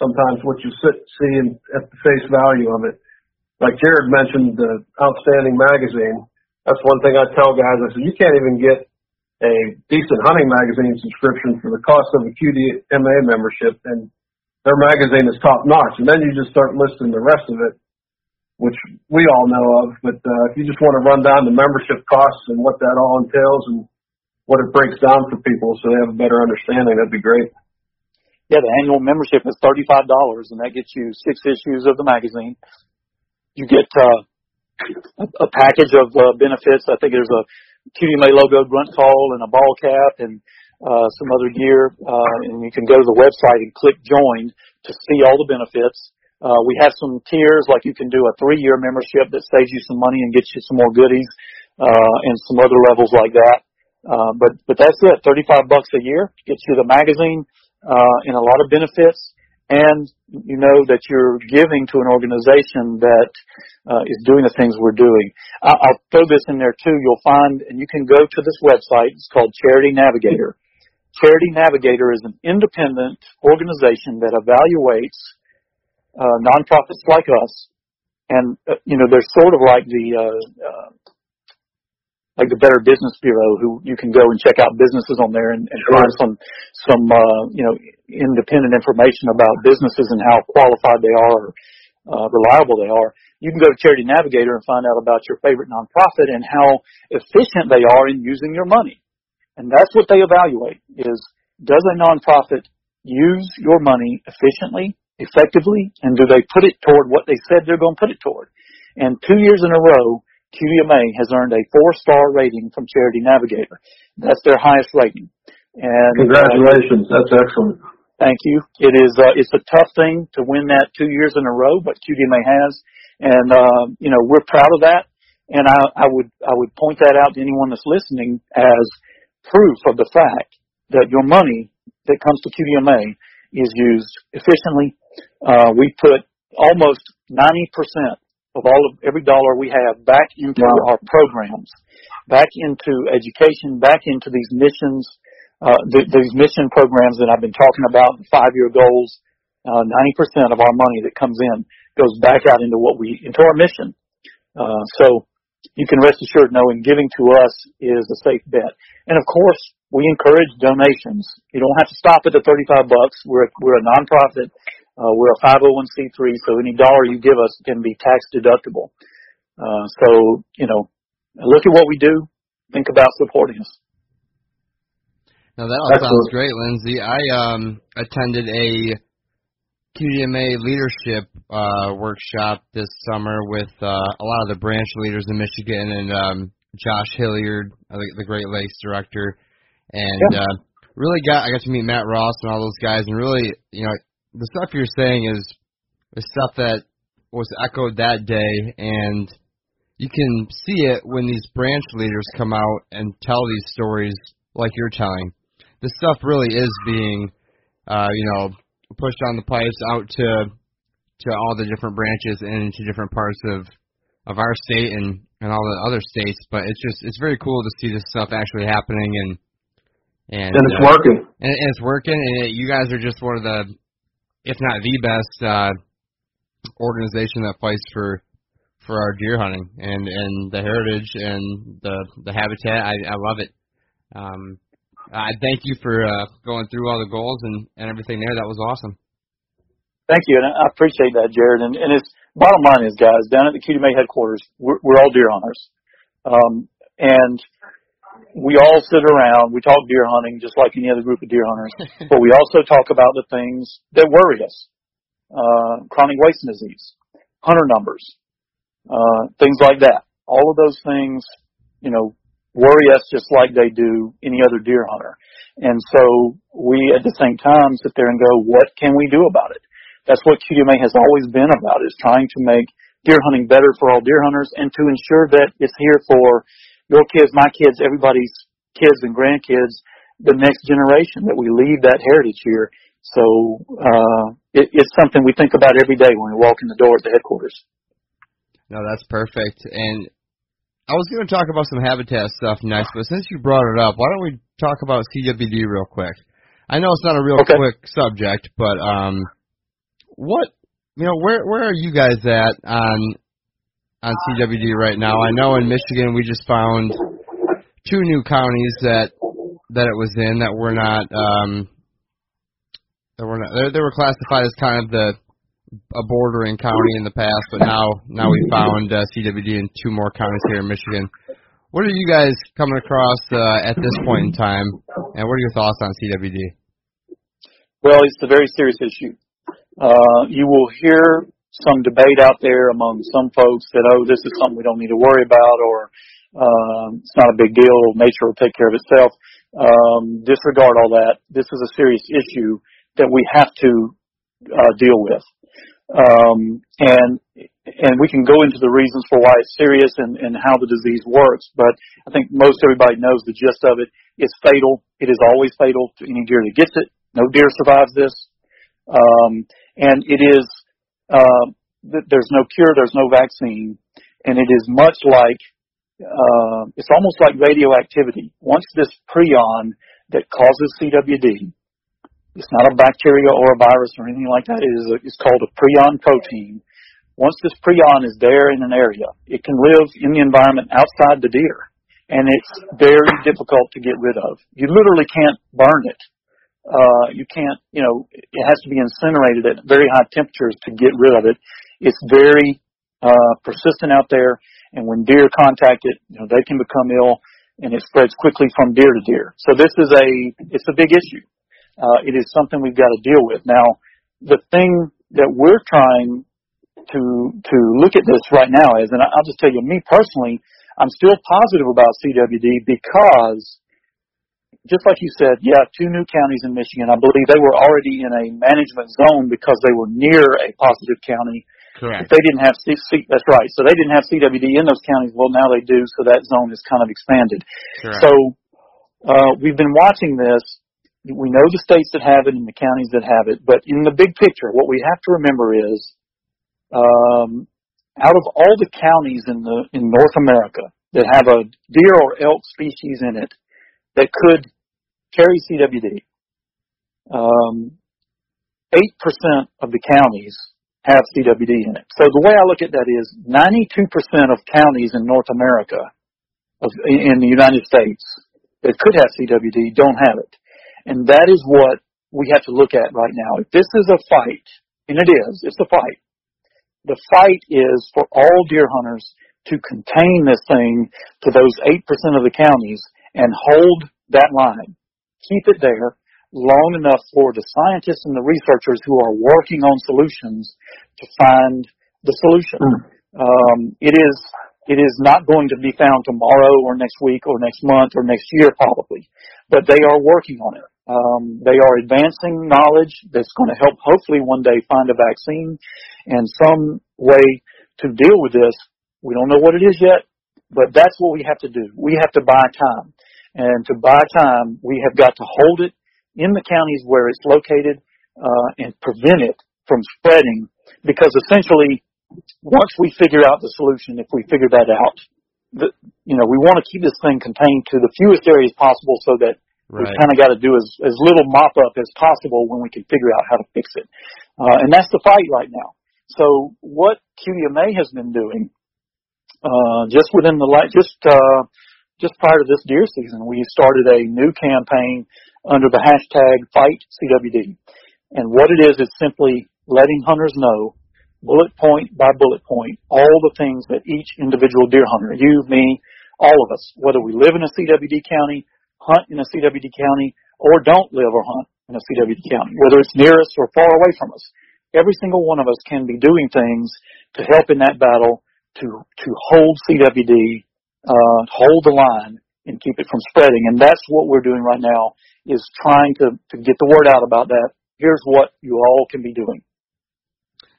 sometimes what you sit, see in, at the face value of it. Like Jared mentioned, the Outstanding magazine. That's one thing I tell guys. I said you can't even get a decent hunting magazine subscription for the cost of a Q D M A membership, and their magazine is top notch. And then you just start listing the rest of it, which we all know of. But uh, if you just want to run down the membership costs and what that all entails and what it breaks down for people so they have a better understanding, that'd be great. Yeah, the annual membership is thirty-five dollars, and that gets you six issues of the magazine. You get uh, a package of uh, benefits. I think there's a Q D M A logo grunt call and a ball cap and uh, some other gear. Uh, and you can go to the website and click join to see all the benefits. Uh, we have some tiers, like you can do a three-year membership that saves you some money and gets you some more goodies uh, and some other levels like that. Uh, but, but that's it, thirty-five bucks a year gets you the magazine uh, and a lot of benefits. And you know that you're giving to an organization that uh, is doing the things we're doing. I'll, I'll throw this in there, too. You'll find, and you can go to this website. It's called Charity Navigator. Charity Navigator is an independent organization that evaluates uh, nonprofits like us And, uh, you know, they're sort of like the, uh, uh, like the Better Business Bureau, who you can go and check out businesses on there and, and find some, some, uh, you know, independent information about businesses and how qualified they are, or uh, reliable they are. You can go to Charity Navigator and find out about your favorite nonprofit and how efficient they are in using your money. And that's what they evaluate, is does a nonprofit use your money efficiently, effectively, and do they put it toward what they said they're going to put it toward? And two years in a row, Q D M A has earned a four-star rating from Charity Navigator. That's their highest rating. And congratulations. Uh, That's excellent. Thank you. It is, uh, it's a tough thing to win that two years in a row, but Q D M A has. And, uh, you know, we're proud of that. And I, I would, I would point that out to anyone that's listening as proof of the fact that your money that comes to Q D M A is used efficiently. Uh, we put almost ninety percent of all of every dollar we have back into wow. our programs, back into education, back into these missions, uh, th- these mission programs that I've been talking about, five-year goals. Uh, ninety percent of our money that comes in goes back out into what we, into our mission. Uh, so you can rest assured knowing giving to us is a safe bet. And of course, we encourage donations. You don't have to stop at the thirty-five bucks. We're, we're a nonprofit. Uh, we're a five oh one c three, so any dollar you give us can be tax deductible. Uh, so, you know, look at what we do. Think about supporting us. Now, that all That's sounds great, Lindsay. I um, attended a Q D M A leadership uh, workshop this summer with uh, a lot of the branch leaders in Michigan and um, Josh Hilliard, the Great Lakes director, and yeah. uh, really got I got to meet Matt Ross and all those guys, and really, you know, the stuff you're saying is the stuff that was echoed that day, and you can see it when these branch leaders come out and tell these stories like you're telling. This stuff really is being, uh, you know, pushed on the pipes out to to all the different branches and to different parts of, of our state and, and all the other states. But it's just it's very cool to see this stuff actually happening, and and, and it's uh, working. And, and it's working, and it, you guys are just one of the, if not the best uh, organization that fights for for our deer hunting and, and the heritage and the the habitat. I, I love it. Um, I thank you for uh, going through all the goals and, and everything there. That was awesome. Thank you, and I appreciate that, Jared. And, and it's bottom line is, guys, down at the Q D M A headquarters, we're, we're all deer hunters, um, and we all sit around, we talk deer hunting just like any other group of deer hunters, but we also talk about the things that worry us. Uh, chronic wasting disease, hunter numbers, uh, things like that. All of those things, you know, worry us just like they do any other deer hunter. And so we at the same time sit there and go, what can we do about it? That's what Q D M A has always been about, is trying to make deer hunting better for all deer hunters and to ensure that it's here for your kids, my kids, everybody's kids and grandkids, the next generation, that we leave that heritage here. So uh, it, it's something we think about every day when we walk in the door at the headquarters. No, that's perfect. And I was going to talk about some habitat stuff next, but since you brought it up, why don't we talk about C W D real quick? I know it's not a real okay. quick subject, but um, what you know, where where are you guys at on? on C W D right now? I know in Michigan we just found two new counties that that it was in that were not um, that were not they were classified as kind of the a bordering county in the past, but now now we found uh, C W D in two more counties here in Michigan. What are you guys coming across uh, at this point in time, and what are your thoughts on C W D? Well, it's a very serious issue. Uh, you will hear some debate out there among some folks that, oh, this is something we don't need to worry about, or um, it's not a big deal, nature will take care of itself. Um, disregard all that. This is a serious issue that we have to uh, deal with. Um, and and we can go into the reasons for why it's serious and, and how the disease works, but I think most everybody knows the gist of it. It's fatal. It is always fatal to any deer that gets it. No deer survives this. Um, and it is... Uh, th- there's no cure, there's no vaccine, and it is much like, uh, it's almost like radioactivity. Once this prion that causes C W D, it's not a bacteria or a virus or anything like that, it is a, it's called a prion protein. once this prion is there in an area, it can live in the environment outside the deer, and it's very difficult to get rid of. You literally can't burn it. Uh, you can't, you know, it has to be incinerated at very high temperatures to get rid of it. It's very uh, persistent out there, and when deer contact it, you know, they can become ill, and it spreads quickly from deer to deer. So this is a, it's a big issue. Uh, it is something we've got to deal with. Now, the thing that we're trying to to look at this right now is, and I'll just tell you, me personally, I'm still positive about C W D because, just like you said, yeah, two new counties in Michigan. I believe they were already in a management zone because they were near a positive county. Correct. But they didn't have C W D. That's right. So they didn't have C W D in those counties. Well, now they do, so that zone is kind of expanded. Correct. So uh, we've been watching this. We know the states that have it and the counties that have it. But in the big picture, what we have to remember is um, out of all the counties in the in North America that have a deer or elk species in it that could carry C W D, um, eight percent of the counties have C W D in it. So the way I look at that is ninety-two percent of counties in North America, of, in the United States, that could have C W D don't have it. And that is what we have to look at right now. If this is a fight, and it is, it's a fight, the fight is for all deer hunters to contain this thing to those eight percent of the counties and hold that line. Keep it there long enough for the scientists and the researchers who are working on solutions to find the solution. Mm. Um, it is it is not going to be found tomorrow or next week or next month or next year probably, but they are working on it. Um, they are advancing knowledge that's going to help hopefully one day find a vaccine and some way to deal with this. We don't know what it is yet, but that's what we have to do. We have to buy time. And to buy time, we have got to hold it in the counties where it's located uh, and prevent it from spreading, because essentially once we figure out the solution, if we figure that out, the, you know, we want to keep this thing contained to the fewest areas possible so that right. We've kind of got to do as, as little mop-up as possible when we can figure out how to fix it. Uh, and that's the fight right now. So what Q D M A has been doing uh, just within the light, just uh, just prior to this deer season, we started a new campaign under the hashtag Fight C W D. And what it is is simply letting hunters know, bullet point by bullet point, all the things that each individual deer hunter, you, me, all of us, whether we live in a C W D county, hunt in a C W D county, or don't live or hunt in a C W D county, whether it's near us or far away from us, every single one of us can be doing things to help in that battle to, to hold C W D, uh, hold the line, and keep it from spreading. And that's what we're doing right now, is trying to, to get the word out about that. Here's what you all can be doing.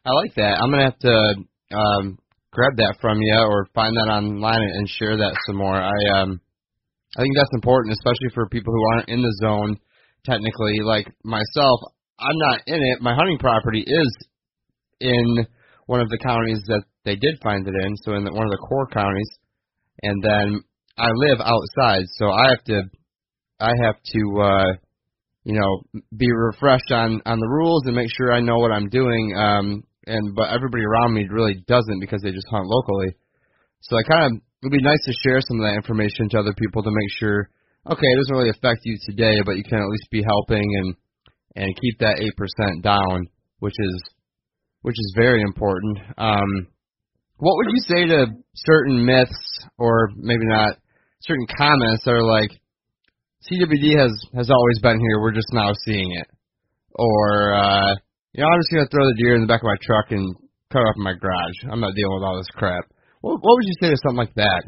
I like that. I'm going to have to um, grab that from you or find that online and share that some more. I um, I think that's important, especially for people who aren't in the zone technically. Like myself, I'm not in it. My hunting property is in one of the counties that they did find it in, so in the, one of the core counties. And then I live outside, so I have to, I have to, uh, you know, be refreshed on, on the rules and make sure I know what I'm doing. Um, and but everybody around me really doesn't, because they just hunt locally. So I kind of, it'd be nice to share some of that information to other people to make sure, okay, it doesn't really affect you today, but you can at least be helping and and keep that eight percent down, which is which is very important. Um, what would you say to certain myths, or maybe not, certain comments that are like, C W D has, has always been here, we're just now seeing it. Or, uh, you know, I'm just going to throw the deer in the back of my truck and cut it off in my garage. I'm not dealing with all this crap. What, what would you say to something like that?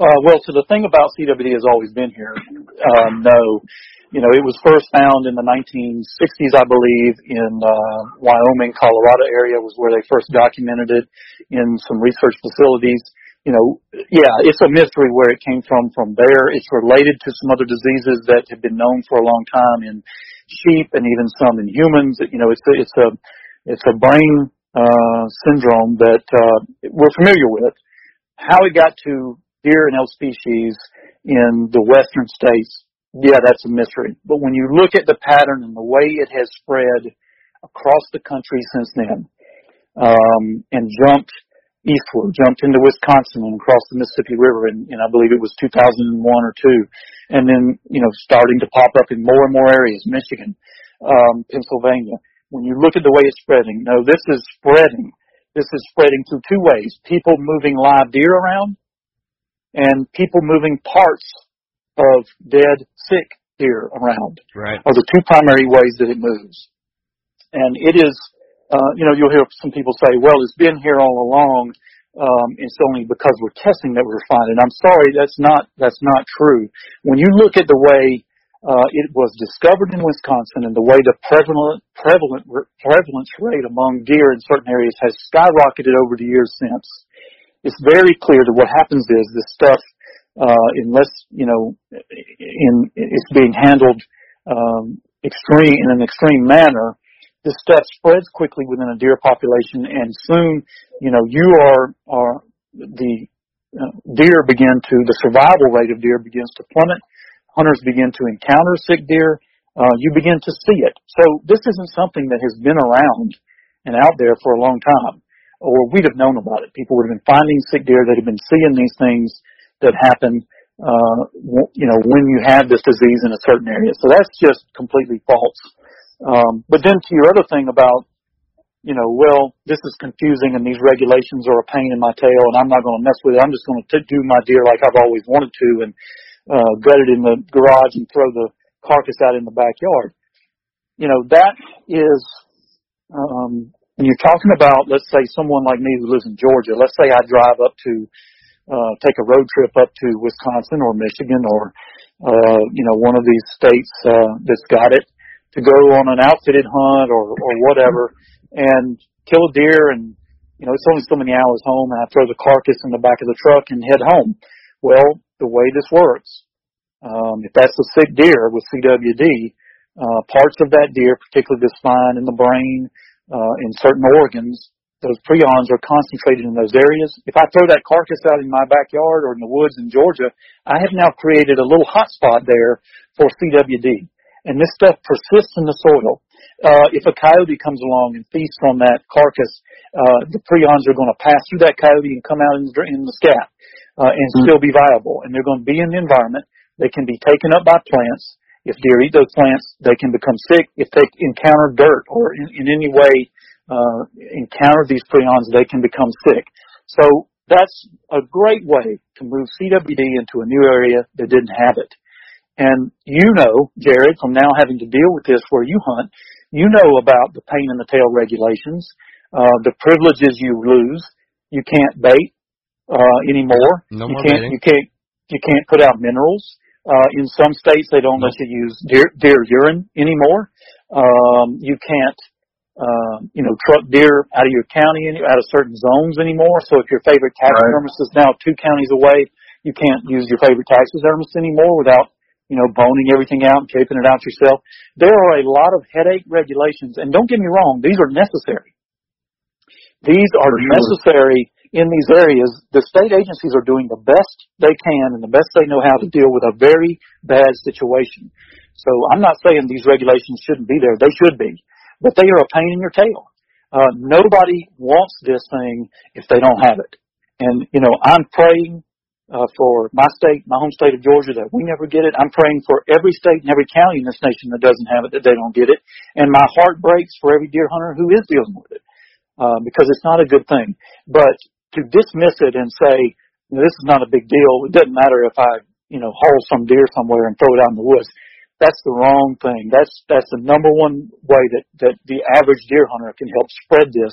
Uh, well, so the thing about C W D has always been here. Uh, no. You know, it was first found in the nineteen sixties, I believe, in uh, Wyoming, Colorado area was where they first documented it in some research facilities. You know, yeah, it's a mystery where it came from from there. It's related to some other diseases that have been known for a long time in sheep and even some in humans. You know, it's a, it's a, it's a brain uh, syndrome that uh, we're familiar with. How it got to deer and elk species in the western states, yeah, that's a mystery. But when you look at the pattern and the way it has spread across the country since then, um, and jumped eastward, jumped into Wisconsin and across the Mississippi River, and, and I believe it was two thousand one or two, and then, you know, starting to pop up in more and more areas, Michigan, um, Pennsylvania. When you look at the way it's spreading, no, this is spreading. This is spreading through two ways: people moving live deer around, and people moving parts of dead, sick deer around. Right. Are the two primary ways that it moves. And it is, uh, you know, you'll hear some people say, well, it's been here all along. Um, it's only because we're testing that we're finding. I'm sorry, that's not, that's not true. When you look at the way Uh, it was discovered in Wisconsin, and the way the prevalent, prevalent, prevalence rate among deer in certain areas has skyrocketed over the years since, it's very clear that what happens is this stuff, uh, unless, you know, in, it's being handled, um, extreme, in an extreme manner, this stuff spreads quickly within a deer population, and soon, you know, you are, are the uh, deer begin to, the survival rate of deer begins to plummet. Hunters begin to encounter sick deer. Uh, you begin to see it. So this isn't something that has been around and out there for a long time, or we'd have known about it. People would have been finding sick deer. They'd have been seeing these things that happen, uh, you know, when you have this disease in a certain area. So that's just completely false. Um, but then to your other thing about, you know, well, this is confusing and these regulations are a pain in my tail and I'm not going to mess with it. I'm just going to do my deer like I've always wanted to and Uh, gut it in the garage and throw the carcass out in the backyard. You know, that is, um, when you're talking about, let's say, someone like me who lives in Georgia, let's say I drive up to, uh, take a road trip up to Wisconsin or Michigan or, uh, you know, one of these states, uh, that's got it, to go on an outfitted hunt or, or whatever and kill a deer and, you know, it's only so many hours home and I throw the carcass in the back of the truck and head home. Well, the way this works, um, if that's a sick deer with C W D, uh, parts of that deer, particularly the spine and the brain, uh, in certain organs, those prions are concentrated in those areas. If I throw that carcass out in my backyard or in the woods in Georgia, I have now created a little hot spot there for C W D. And this stuff persists in the soil. Uh, if a coyote comes along and feasts on that carcass, uh, the prions are going to pass through that coyote and come out in the, in the scat. Uh, and still be viable, and they're going to be in the environment. They can be taken up by plants. If deer eat those plants, they can become sick. If they encounter dirt or in, in any way uh, encounter these prions, they can become sick. So that's a great way to move C W D into a new area that didn't have it. And you know, Jared, from now having to deal with this where you hunt, you know about the pain in the tail regulations, uh, the privileges you lose. You can't bait Uh, anymore. No you can't, baiting. you can't, you can't put out minerals. Uh, in some states they don't no. let you use deer, deer urine anymore. Um, you can't, um, you know, truck deer out of your county, out of certain zones anymore. So if your favorite taxidermist right. is now two counties away, you can't use your favorite taxidermist anymore without, you know, boning everything out and taping it out yourself. There are a lot of headache regulations, and don't get me wrong, these are necessary. These are sure. necessary. In these areas, the state agencies are doing the best they can and the best they know how to deal with a very bad situation. So I'm not saying these regulations shouldn't be there. They should be. But they are a pain in your tail. Uh, nobody wants this thing if they don't have it. And, you know, I'm praying uh, for my state, my home state of Georgia, that we never get it. I'm praying for every state and every county in this nation that doesn't have it, that they don't get it. And my heart breaks for every deer hunter who is dealing with it uh, because it's not a good thing. But to dismiss it and say, this is not a big deal, it doesn't matter if I, you know, haul some deer somewhere and throw it out in the woods, that's the wrong thing. That's that's the number one way that, that the average deer hunter can help spread this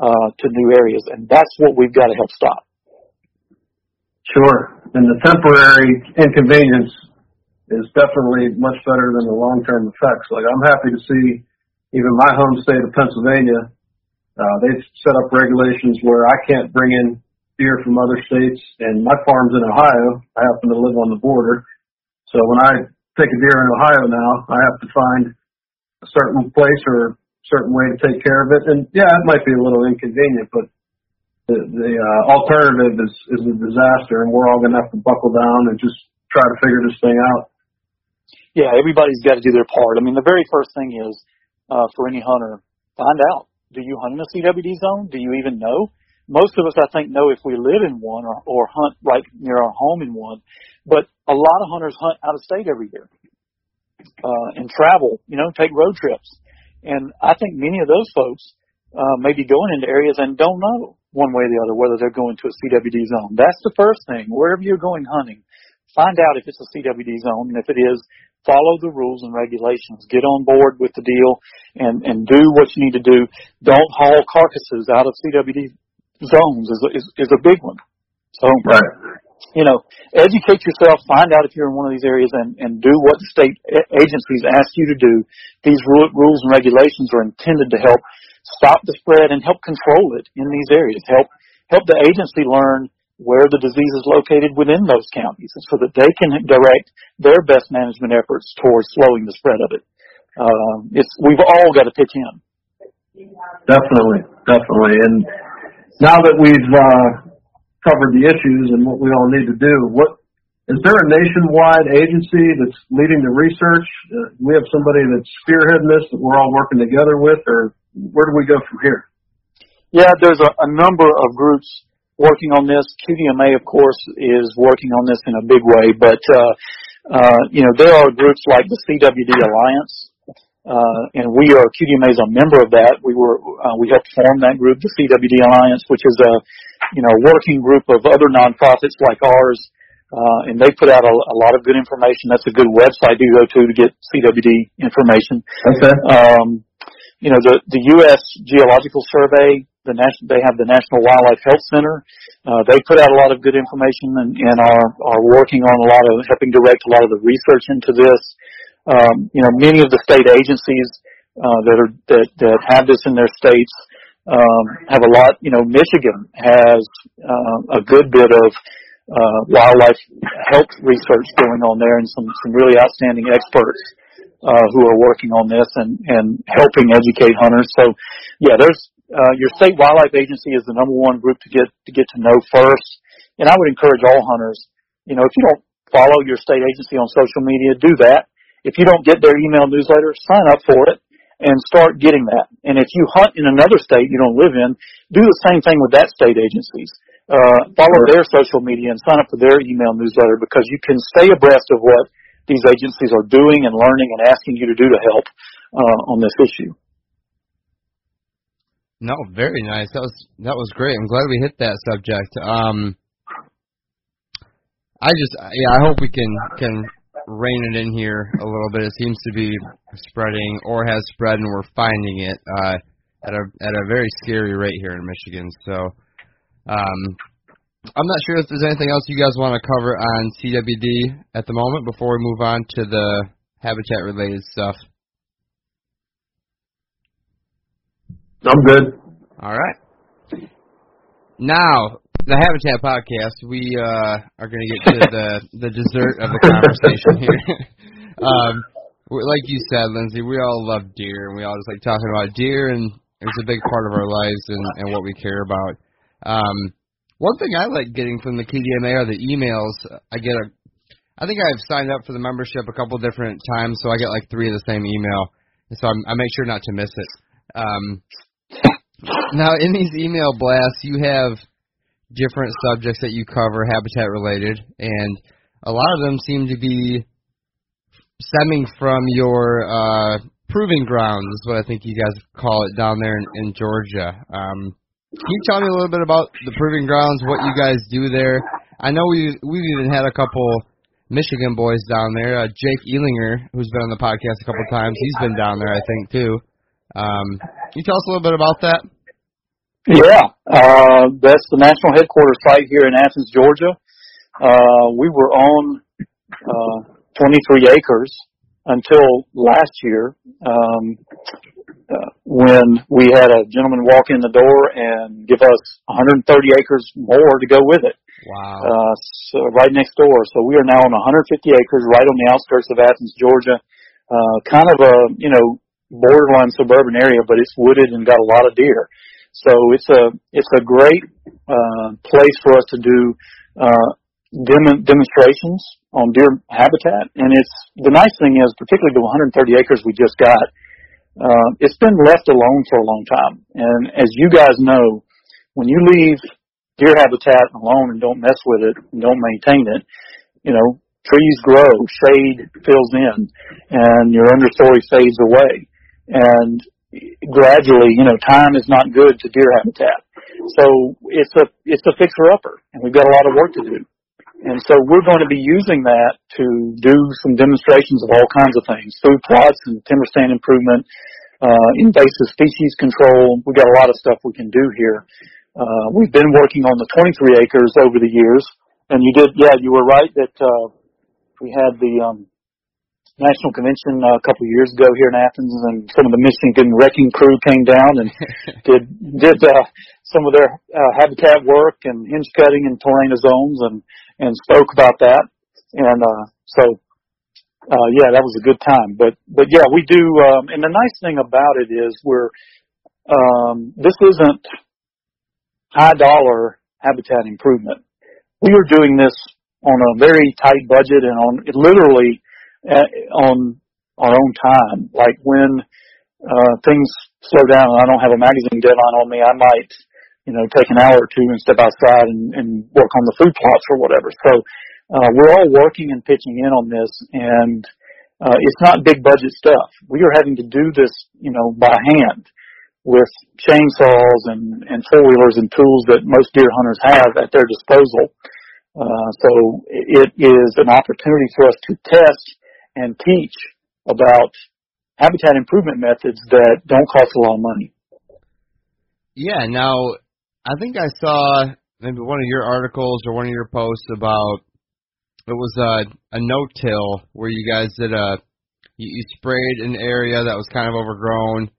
uh, to new areas, and that's what we've got to help stop. Sure, and the temporary inconvenience is definitely much better than the long-term effects. Like, I'm happy to see even my home state of Pennsylvania, Uh, they've set up regulations where I can't bring in deer from other states, and my farm's in Ohio. I happen to live on the border. So when I take a deer in Ohio now, I have to find a certain place or a certain way to take care of it. And, yeah, it might be a little inconvenient, but the, the uh, alternative is, is a disaster, and we're all going to have to buckle down and just try to figure this thing out. Yeah, everybody's got to do their part. I mean, the very first thing is, uh, for any hunter, find out. do you hunt in a C W D zone? Do you even know? Most of us, I think, know if we live in one or, or hunt right near our home in one. But a lot of hunters hunt out of state every year uh, and travel, you know, take road trips. And I think many of those folks uh, may be going into areas and don't know one way or the other whether they're going to a C W D zone. That's the first thing. Wherever you're going hunting, find out if it's a C W D zone, and if it is, follow the rules and regulations. Get on board with the deal and, and do what you need to do. Don't haul carcasses out of C W D zones is a, is, is a big one. So, right. you know, educate yourself, find out if you're in one of these areas, and, and do what the state agencies ask you to do. These rules and regulations are intended to help stop the spread and help control it in these areas, help help the agency learn where the disease is located within those counties so that they can direct their best management efforts towards slowing the spread of it. Uh, it's we've all got to pitch in. Definitely, definitely. And now that we've uh, covered the issues and what we all need to do, what is there a nationwide agency that's leading the research? Uh, we have somebody that's spearheading this that we're all working together with, or where do we go from here? Yeah, there's a, a number of groups working on this. Q D M A, of course, is working on this in a big way, but, uh, uh, you know, there are groups like the C W D Alliance, uh, and we are, Q D M A is a member of that. We were, uh, we helped form that group, the C W D Alliance, which is a, you know, working group of other nonprofits like ours, uh, and they put out a, a lot of good information. That's a good website to go to to get C W D information. Okay. Um, you know, the, the U S Geological Survey, The national, they have the National Wildlife Health Center. Uh, they put out a lot of good information and, and are, are working on a lot of, helping direct a lot of the research into this. Um, you know, many of the state agencies uh, that are that, that have this in their states um, have a lot. You know, Michigan has uh, a good bit of uh, wildlife health research going on there, and some, some really outstanding experts uh, who are working on this and, and helping educate hunters. So, yeah, there's. Uh, your state wildlife agency is the number one group to get to get to know first, and I would encourage all hunters. You know, if you don't follow your state agency on social media, do that. If you don't get their email newsletter, sign up for it and start getting that. And if you hunt in another state you don't live in, do the same thing with that state agencies. Uh, follow their social media and sign up for their email newsletter, because you can stay abreast of what these agencies are doing and learning and asking you to do to help uh, on this issue. No, very nice. That was that was great. I'm glad we hit that subject. Um, I just, yeah, I hope we can can rein it in here a little bit. It seems to be spreading, or has spread, and we're finding it uh, at a at a very scary rate here in Michigan. So, um, I'm not sure if there's anything else you guys want to cover on C W D at the moment before we move on to the habitat related stuff. I'm good. All right. Now, the Habitat Podcast, we uh, are going to get to the, the dessert of the conversation here. um, like you said, Lindsay, we all love deer, and we all just like talking about deer, and it's a big part of our lives and, and what we care about. Um, one thing I like getting from the Q D M A are the emails. I get a, I think I've signed up for the membership a couple different times, so I get like three of the same email, and so I'm, I make sure not to miss it. Um, now, in these email blasts, you have different subjects that you cover, habitat-related, and a lot of them seem to be stemming from your uh, proving grounds, is what I think you guys call it down there in, in Georgia. Um, can you tell me a little bit about the proving grounds, what you guys do there? I know we, we've even had a couple Michigan boys down there. Uh, Jake Ehlinger, who's been on the podcast a couple times, he's been down there, I think, too. Um, can you tell us a little bit about that? Yeah, uh, that's the national headquarters site here in Athens, Georgia. Uh, we were on uh, twenty-three acres until last year um, uh, when we had a gentleman walk in the door and give us one hundred thirty acres more to go with it. Wow. Uh, so right next door. So we are now on one hundred fifty acres right on the outskirts of Athens, Georgia. Uh, kind of a, you know, borderline suburban area, but it's wooded and got a lot of deer. So it's a it's a great uh, place for us to do uh, dem- demonstrations on deer habitat. And it's the nice thing is, particularly the one hundred thirty acres we just got, Uh, it's been left alone for a long time. And as you guys know, when you leave deer habitat alone and don't mess with it, and don't maintain it, you know, trees grow, shade fills in, and your understory fades away. And gradually, you know, time is not good to deer habitat. So it's a, it's a fixer-upper, and we've got a lot of work to do. And so we're going to be using that to do some demonstrations of all kinds of things, food plots and timber stand improvement, uh, invasive species control. We've got a lot of stuff we can do here. Uh, we've been working on the twenty-three acres over the years, and you did, yeah, you were right that uh, we had the um, National Convention uh, a couple of years ago here in Athens, and some of the Michigan wrecking crew came down and did did uh, some of their uh, habitat work and hinge cutting and Torrena zones, and, and spoke about that. And uh, so, uh, yeah, that was a good time. But, but yeah, we do, um, and the nice thing about it is we're, um, this isn't high-dollar habitat improvement. We are doing this on a very tight budget and on it literally uh, on our own time. Like when uh, things slow down and I don't have a magazine deadline on me, I might, you know, take an hour or two and step outside and, and work on the food plots or whatever. So uh, we're all working and pitching in on this, and uh, it's not big budget stuff. We are having to do this, you know, by hand, with chainsaws and, and four-wheelers and tools that most deer hunters have at their disposal. Uh, so it is an opportunity for us to test and teach about habitat improvement methods that don't cost a lot of money. Yeah, now, I think I saw maybe one of your articles or one of your posts about, it was a, a no-till where you guys did a, you, you sprayed an area that was kind of overgrown,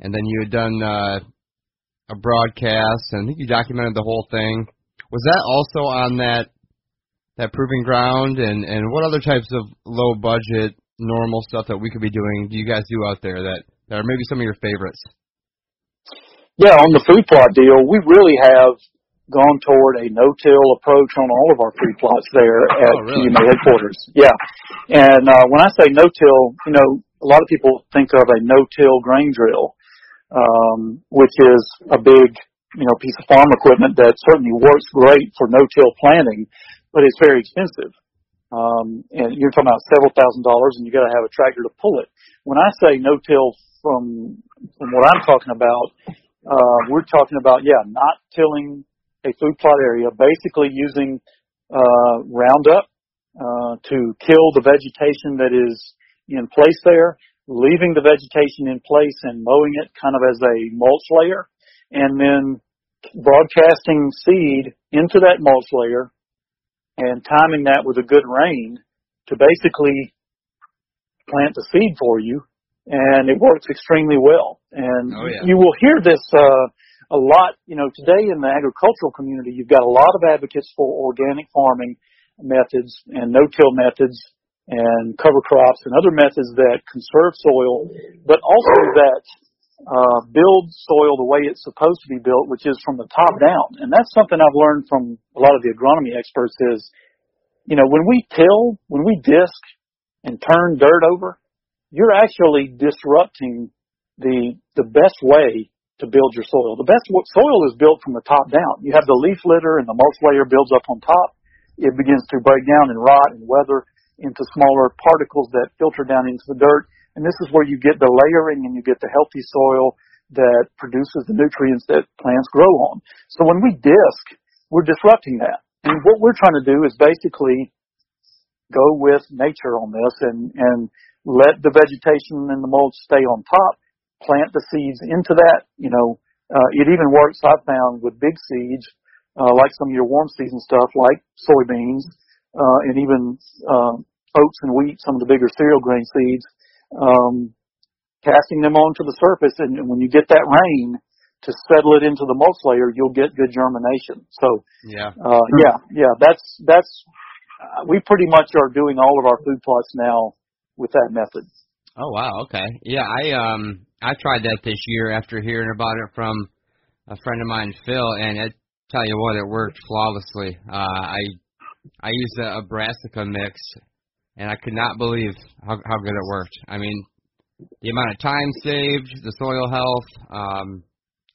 and then you had done uh, a broadcast, and I think you documented the whole thing. Was that also on that that Proving Ground? And, and what other types of low-budget, normal stuff that we could be doing do you guys do out there that, that are maybe some of your favorites? Yeah, on the food plot deal, we really have gone toward a no-till approach on all of our food plots there at oh, really? P M A headquarters. Yeah, and uh, when I say no-till, you know, a lot of people think of a no-till grain drill, Um, which is a big, you know, piece of farm equipment that certainly works great for no-till planting, but it's very expensive. Um, and you're talking about several thousand dollars, and you got to have a tractor to pull it. When I say no-till, from from what I'm talking about, uh, we're talking about yeah, not tilling a food plot area, basically using uh, Roundup uh, to kill the vegetation that is in place there, leaving the vegetation in place and mowing it kind of as a mulch layer, and then broadcasting seed into that mulch layer and timing that with a good rain to basically plant the seed for you, and it works extremely well. And oh, yeah. you will hear this uh, a lot. You know, today in the agricultural community, you've got a lot of advocates for organic farming methods and no-till methods and cover crops and other methods that conserve soil, but also that uh, build soil the way it's supposed to be built, which is from the top down. And that's something I've learned from a lot of the agronomy experts is, you know, when we till, when we disc and turn dirt over, you're actually disrupting the the best way to build your soil. The best soil is built from the top down. You have the leaf litter and the mulch layer builds up on top. It begins to break down and rot and weather into smaller particles that filter down into the dirt. And this is where you get the layering and you get the healthy soil that produces the nutrients that plants grow on. So when we disc, we're disrupting that. And what we're trying to do is basically go with nature on this and, and let the vegetation and the mulch stay on top, plant the seeds into that. You know, uh, it even works, I've found, with big seeds, uh, like some of your warm season stuff, like soybeans, Uh, and even uh, oats and wheat, some of the bigger cereal grain seeds, um, casting them onto the surface. And when you get that rain to settle it into the mulch layer, you'll get good germination. So, yeah, uh, yeah, yeah. That's that's uh, we pretty much are doing all of our food plots now with that method. Oh wow, okay, yeah. I um I tried that this year after hearing about it from a friend of mine, Phil, and I tell you what, it worked flawlessly. Uh, I I used a, a brassica mix, and I could not believe how, how good it worked. I mean, the amount of time saved, the soil health, um,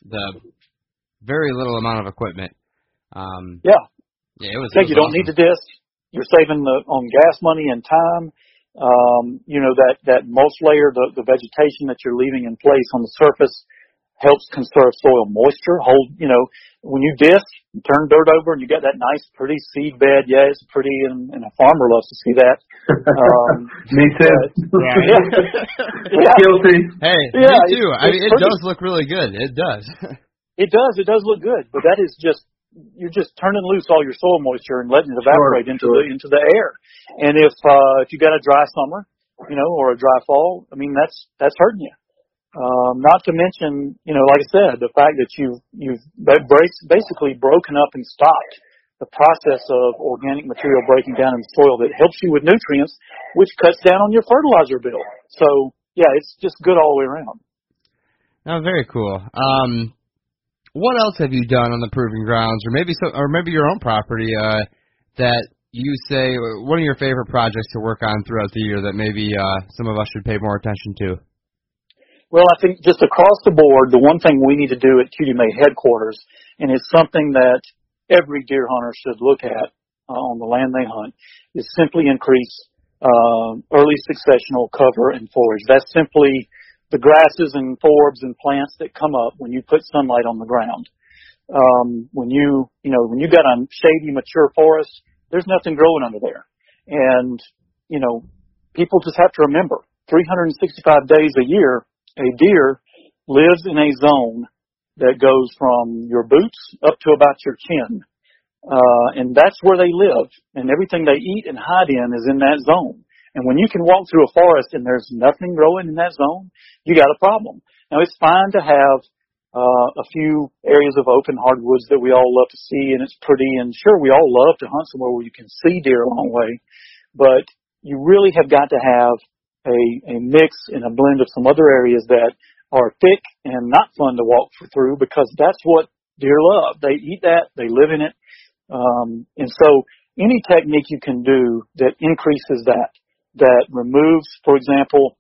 the very little amount of equipment. Um, yeah. Yeah, it was. I think it was you don't awesome. need the disc. You're saving the, on gas money and time. Um, you know, that, that mulch layer, the, the vegetation that you're leaving in place on the surface helps conserve soil moisture. Hold, you know, when you disc, you turn dirt over and you got that nice, pretty seed bed. Yeah, it's pretty, and, and a farmer loves to see that. Um, me too. Uh, yeah. Yeah. Yeah. Guilty. Hey, yeah, me too. It, I mean, it pretty. does look really good. It does. It does. It does look good, but that is just, you're just turning loose all your soil moisture and letting it evaporate sure, into sure. the into the air. And if uh, if you got a dry summer, you know, or a dry fall, I mean, that's that's hurting you. Um, not to mention, you know, like I said, the fact that you've you've basically broken up and stopped the process of organic material breaking down in the soil that helps you with nutrients, which cuts down on your fertilizer bill. So yeah, it's just good all the way around. Oh, very cool. Um, What else have you done on the Proving Grounds, or maybe so, or maybe your own property uh, that you say one of your favorite projects to work on throughout the year that maybe uh, some of us should pay more attention to? Well, I think just across the board, the one thing we need to do at Q D M A headquarters, and it's something that every deer hunter should look at uh, on the land they hunt, is simply increase uh, early successional cover and forage. That's simply the grasses and forbs and plants that come up when you put sunlight on the ground. Um, when you, you know, when you got a shady, mature forest, there's nothing growing under there. And, you know, people just have to remember, three hundred sixty-five days a year, a deer lives in a zone that goes from your boots up to about your chin. Uh, and that's where they live. And everything they eat and hide in is in that zone. And when you can walk through a forest and there's nothing growing in that zone, you got a problem. Now, it's fine to have uh, a few areas of open hardwoods that we all love to see, and it's pretty. And sure, we all love to hunt somewhere where you can see deer a long way, but you really have got to have a, a mix and a blend of some other areas that are thick and not fun to walk through, because that's what deer love. They eat that. They live in it. Um, and so any technique you can do that increases that, that removes, for example,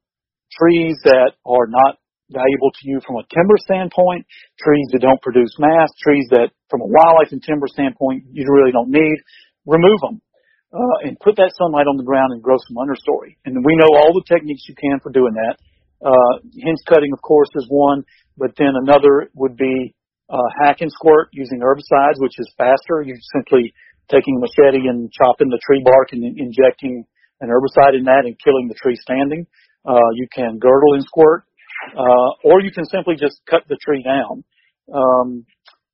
trees that are not valuable to you from a timber standpoint, trees that don't produce mass, trees that from a wildlife and timber standpoint you really don't need, remove them uh, and put that sunlight on the ground and grow some understory. And we know all the techniques you can for doing that. Uh, hinge cutting, of course, is one, but then another would be uh, hack and squirt using herbicides, which is faster. You're simply taking a machete and chopping the tree bark and injecting an herbicide in that and killing the tree standing. Uh, you can girdle and squirt, uh, or you can simply just cut the tree down. Um,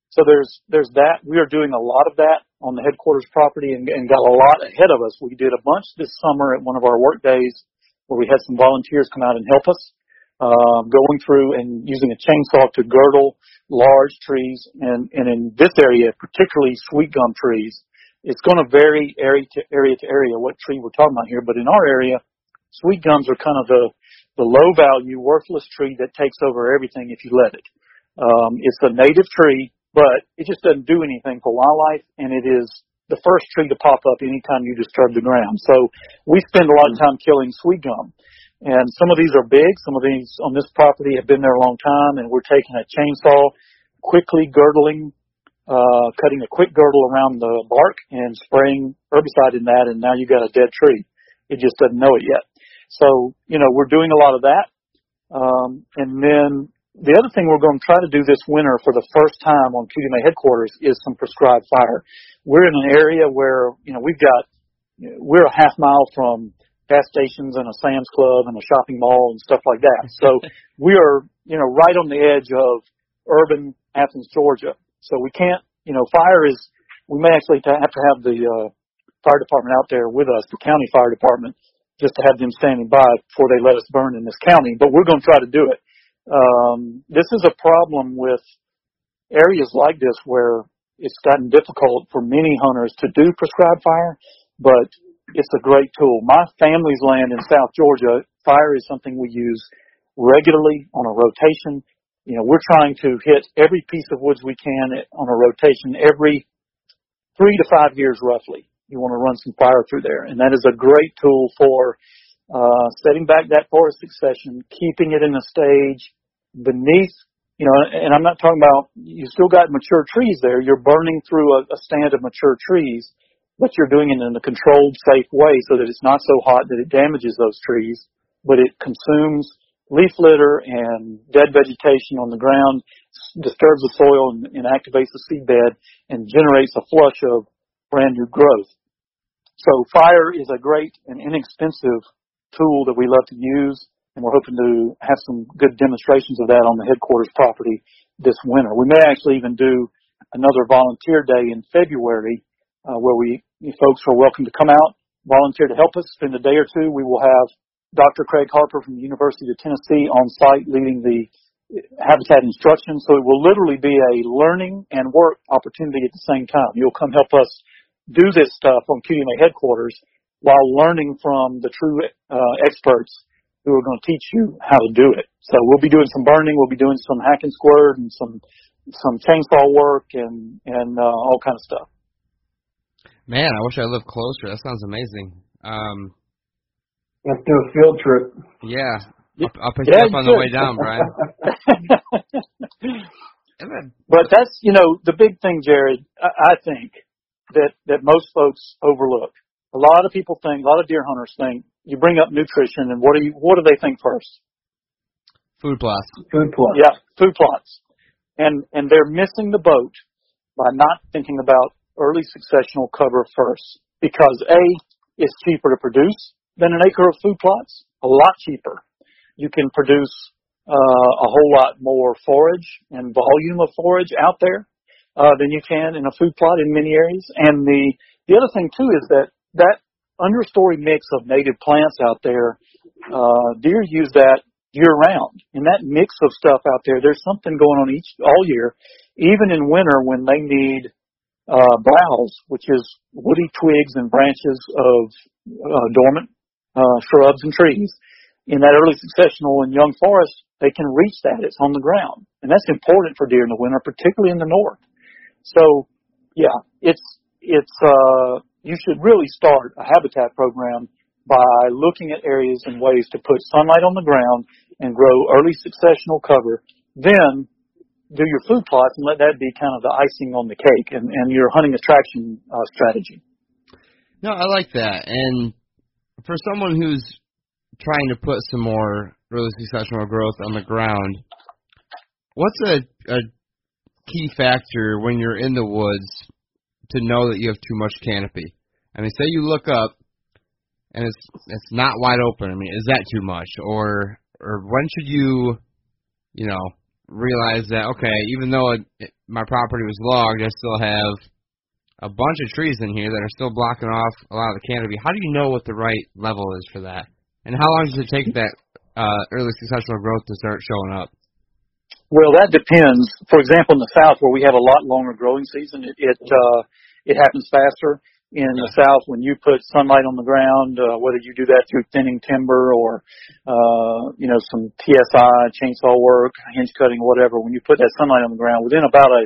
so there's there's that. We are doing a lot of that on the headquarters property and, and got a lot ahead of us. We did a bunch this summer at one of our work days where we had some volunteers come out and help us, uh, going through and using a chainsaw to girdle large trees. And, and in this area, particularly sweet gum trees, it's going to vary area to area to area what tree we're talking about here, but in our area, sweet gums are kind of the, the low-value, worthless tree that takes over everything if you let it. Um, it's a native tree, but it just doesn't do anything for wildlife, and it is the first tree to pop up anytime you disturb the ground. So we spend a lot of time killing sweet gum, and some of these are big. Some of these on this property have been there a long time, and we're taking a chainsaw, quickly girdling, Uh, cutting a quick girdle around the bark and spraying herbicide in that, and now you got a dead tree. It just doesn't know it yet. So, you know, we're doing a lot of that. Um, and then the other thing we're going to try to do this winter for the first time on Q D M A headquarters is some prescribed fire. We're in an area where, you know, we've got, we're a half mile from gas stations and a Sam's Club and a shopping mall and stuff like that. So we are, you know, right on the edge of urban Athens, Georgia. So we can't, you know, fire is, we may actually have to have the uh, fire department out there with us, the county fire department, just to have them standing by before they let us burn in this county. But we're going to try to do it. Um, this is a problem with areas like this where it's gotten difficult for many hunters to do prescribed fire, but it's a great tool. My family's land in South Georgia, fire is something we use regularly on a rotation. You know, we're trying to hit every piece of woods we can on a rotation every three to five years roughly. You want to run some fire through there. And that is a great tool for uh, setting back that forest succession, keeping it in a stage beneath, you know, and I'm not talking about, you still got mature trees there. You're burning through a, a stand of mature trees, but you're doing it in a controlled, safe way so that it's not so hot that it damages those trees, but it consumes leaf litter and dead vegetation on the ground, disturbs the soil and, and activates the seedbed and generates a flush of brand new growth. So fire is a great and inexpensive tool that we love to use, and we're hoping to have some good demonstrations of that on the headquarters property this winter. We may actually even do another volunteer day in February uh, where we you folks are welcome to come out, volunteer to help us, spend a day or two. We will have Doctor Craig Harper from the University of Tennessee on site leading the habitat instruction. So it will literally be a learning and work opportunity at the same time. You'll come help us do this stuff on Q D M A headquarters while learning from the true uh, experts who are going to teach you how to do it. So we'll be doing some burning. We'll be doing some hack and squirt and some some chainsaw work and, and uh, all kind of stuff. Man, I wish I lived closer. That sounds amazing. Um Let's do a field trip. Yeah. I'll, I'll pick yeah, you up on the way down, Brian. But that's, you know, the big thing, Jared, I, I think, that, that most folks overlook. A lot of people think, a lot of deer hunters think, you bring up nutrition, and what do you, what do they think first? Food plots. Food plots. Yeah, food plots. And, and they're missing the boat by not thinking about early successional cover first because, A, it's cheaper to produce than an acre of food plots, a lot cheaper. You can produce uh, a whole lot more forage and volume of forage out there uh, than you can in a food plot in many areas. And the, the other thing, too, is that that understory mix of native plants out there, uh, deer use that year-round. And that mix of stuff out there, there's something going on each all year, even in winter when they need uh, browse, which is woody twigs and branches of uh, dormant Uh, shrubs and trees. In that early successional and young forest, they can reach that. It's on the ground. And that's important for deer in the winter, particularly in the north. So, yeah, it's, it's, uh, you should really start a habitat program by looking at areas and ways to put sunlight on the ground and grow early successional cover. Then do your food plots and let that be kind of the icing on the cake and, and your hunting attraction uh, strategy. No, I like that. And for someone who's trying to put some more early successional growth on the ground, what's a, a key factor when you're in the woods to know that you have too much canopy? I mean, say you look up and it's it's not wide open. I mean, is that too much? Or or when should you, you know, realize that, okay, even though it, it, my property was logged, I still have a bunch of trees in here that are still blocking off a lot of the canopy. How do you know what the right level is for that? And how long does it take that uh, early successional growth to start showing up? Well, that depends. For example, in the south where we have a lot longer growing season, it it, uh, it happens faster. In the south, when you put sunlight on the ground, uh, whether you do that through thinning timber or, uh, you know, some T S I, chainsaw work, hinge cutting, whatever, when you put that sunlight on the ground, within about a,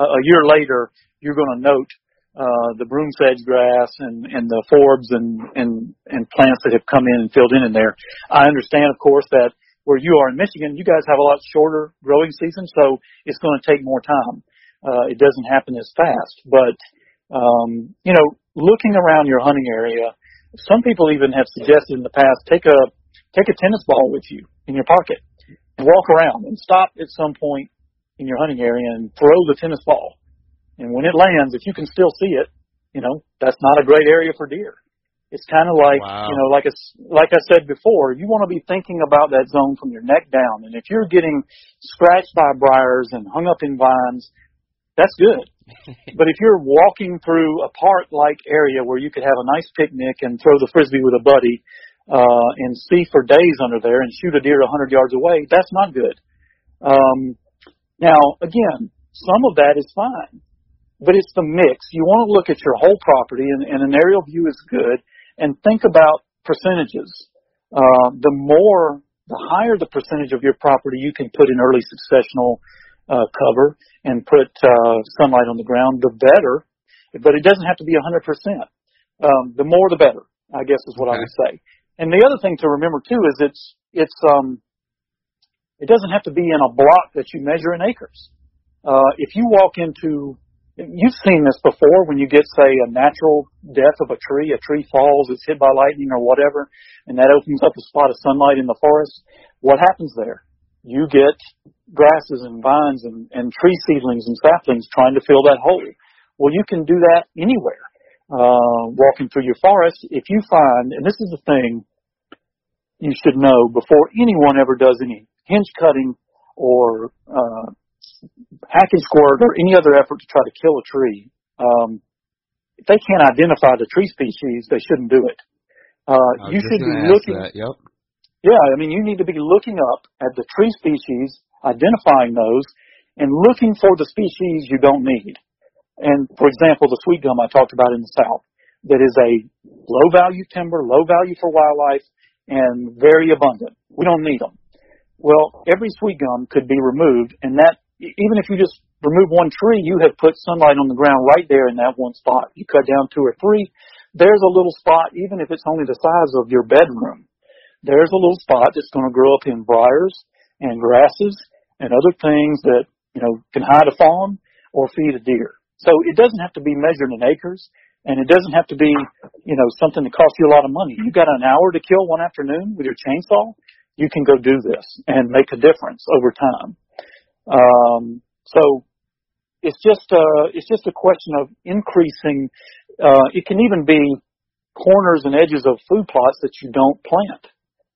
a year later, you're going to note Uh, the broom sedge grass and, and the forbs and, and, and plants that have come in and filled in in there. I understand, of course, that where you are in Michigan, you guys have a lot shorter growing season, so it's going to take more time. Uh, it doesn't happen as fast. But, um, you know, looking around your hunting area, some people even have suggested in the past, take a, take a tennis ball with you in your pocket and walk around and stop at some point in your hunting area and throw the tennis ball. And when it lands, if you can still see it, you know, that's not a great area for deer. It's kind of like, wow. you know, like, it's, like I said before, you want to be thinking about that zone from your neck down. And if you're getting scratched by briars and hung up in vines, that's good. But if you're walking through a park-like area where you could have a nice picnic and throw the Frisbee with a buddy uh, and see for days under there and shoot a deer one hundred yards away, that's not good. Um, now, again, some of that is fine. But it's the mix. You want to look at your whole property, and, and an aerial view is good, and think about percentages. Uh, the more, the higher the percentage of your property you can put in early successional uh, cover and put uh, sunlight on the ground, the better. But it doesn't have to be one hundred percent. Um, the more, the better, I guess is what okay. I would say. And the other thing to remember too is it's it's um it doesn't have to be in a block that you measure in acres. Uh, if you walk into, you've seen this before when you get, say, a natural death of a tree, a tree falls, it's hit by lightning or whatever, and that opens up a spot of sunlight in the forest. What happens there? You get grasses and vines and, and tree seedlings and saplings trying to fill that hole. Well, you can do that anywhere. Uh, walking through your forest, if you find, and this is the thing you should know before anyone ever does any hinge cutting or uh, hack and squirt or any other effort to try to kill a tree, um, if they can't identify the tree species, they shouldn't do it. Uh, you should be looking. That, yep. Yeah, I mean, you need to be looking up at the tree species, identifying those, and looking for the species you don't need. And, for example, the sweet gum I talked about in the South, that is a low-value timber, low-value for wildlife, and very abundant. We don't need them. Well, every sweet gum could be removed, and that, even if you just remove one tree, you have put sunlight on the ground right there in that one spot. You cut down two or three, there's a little spot, even if it's only the size of your bedroom. There's a little spot that's going to grow up in briars and grasses and other things that, you know, can hide a fawn or feed a deer. So it doesn't have to be measured in acres, and it doesn't have to be, you know, something that costs you a lot of money. You've got an hour to kill one afternoon with your chainsaw, you can go do this and make a difference over time. Um, so it's just, uh, it's just a question of increasing. Uh, it can even be corners and edges of food plots that you don't plant.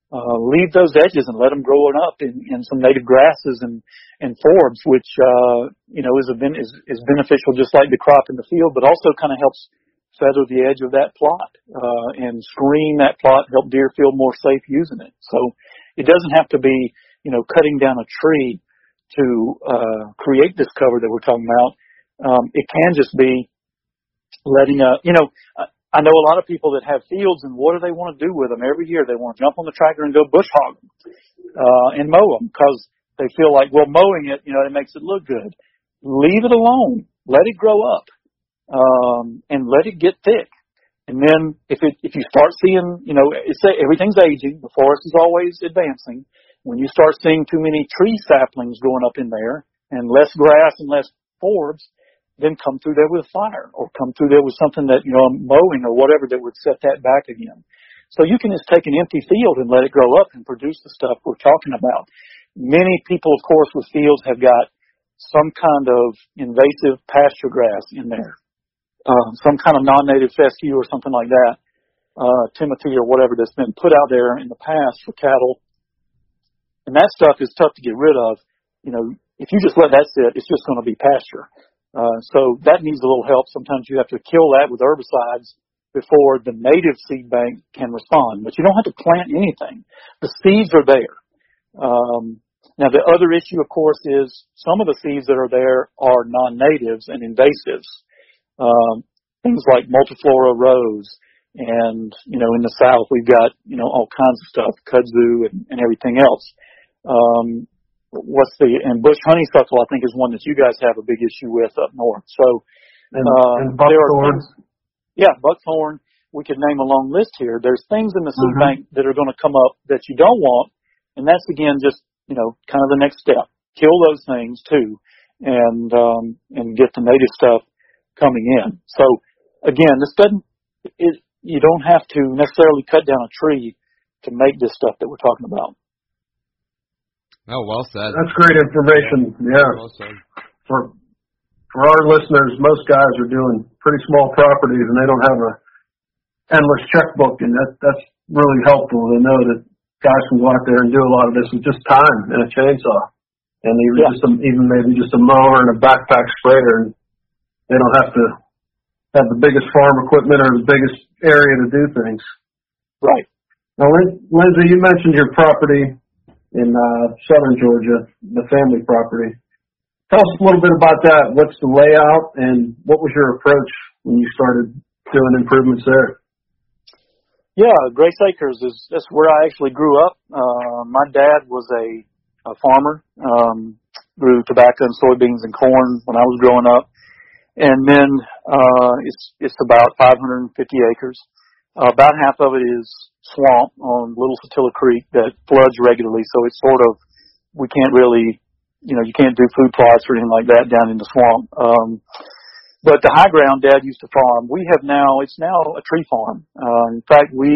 Uh, leave those edges and let them grow up in, in some native grasses and, and forbs, which, uh, you know, is, a ben- is, is beneficial just like the crop in the field, but also kind of helps feather the edge of that plot, uh, and screen that plot, help deer feel more safe using it. So it doesn't have to be, you know, cutting down a tree to, uh, create this cover that we're talking about. Um, it can just be letting a, you know, uh, I know a lot of people that have fields, and what do they want to do with them every year? They want to jump on the tractor and go bush hog them, uh, and mow them because they feel like, well, mowing it, you know, it makes it look good. Leave it alone. Let it grow up, um, and let it get thick. And then if it, if you start seeing, you know, it's, everything's aging. The forest is always advancing. When you start seeing too many tree saplings growing up in there and less grass and less forbs, then come through there with fire or come through there with something that, you know, mowing or whatever that would set that back again. So you can just take an empty field and let it grow up and produce the stuff we're talking about. Many people, of course, with fields have got some kind of invasive pasture grass in there, uh, some kind of non-native fescue or something like that, uh, timothy or whatever that's been put out there in the past for cattle. And that stuff is tough to get rid of. You know, if you just let that sit, it's just going to be pasture. Uh, so that needs a little help. Sometimes you have to kill that with herbicides before the native seed bank can respond. But you don't have to plant anything. The seeds are there. Um, now, the other issue, of course, is some of the seeds that are there are non-natives and invasives, um, things like multiflora rose. And, you know, in the South, we've got, you know, all kinds of stuff, kudzu and, and everything else. Um, What's the and bush honeysuckle? I think is one that you guys have a big issue with up north. So, and, uh, and buckthorn. Yeah, buckthorn. We could name a long list here. There's things in the seed mm-hmm. bank that are going to come up that you don't want, and that's again just you know kind of the next step. Kill those things too, and um, and get the native stuff coming in. So again, this doesn't. It, you don't have to necessarily cut down a tree to make this stuff that we're talking about. Oh, well said. That's great information. Yeah. Well said. For for our listeners, most guys are doing pretty small properties and they don't have a endless checkbook, and that that's really helpful to know that guys can go out there and do a lot of this with just time and a chainsaw, and even yeah. just a, even maybe just a mower and a backpack sprayer, and they don't have to have the biggest farm equipment or the biggest area to do things. Right. Now, Lindsay, you mentioned your property in uh, southern Georgia, the family property. Tell us a little bit about that. What's the layout, and what was your approach when you started doing improvements there? Yeah, Grace Acres is that's where I actually grew up. Uh, my dad was a, a farmer, um, grew tobacco and soybeans and corn when I was growing up, and then uh, it's it's about five hundred fifty acres. About half of it is swamp on Little Satilla Creek that floods regularly, so it's sort of, we can't really, you know, you can't do food plots or anything like that down in the swamp. Um, but the high ground Dad used to farm, we have now, it's now a tree farm. Uh, in fact, we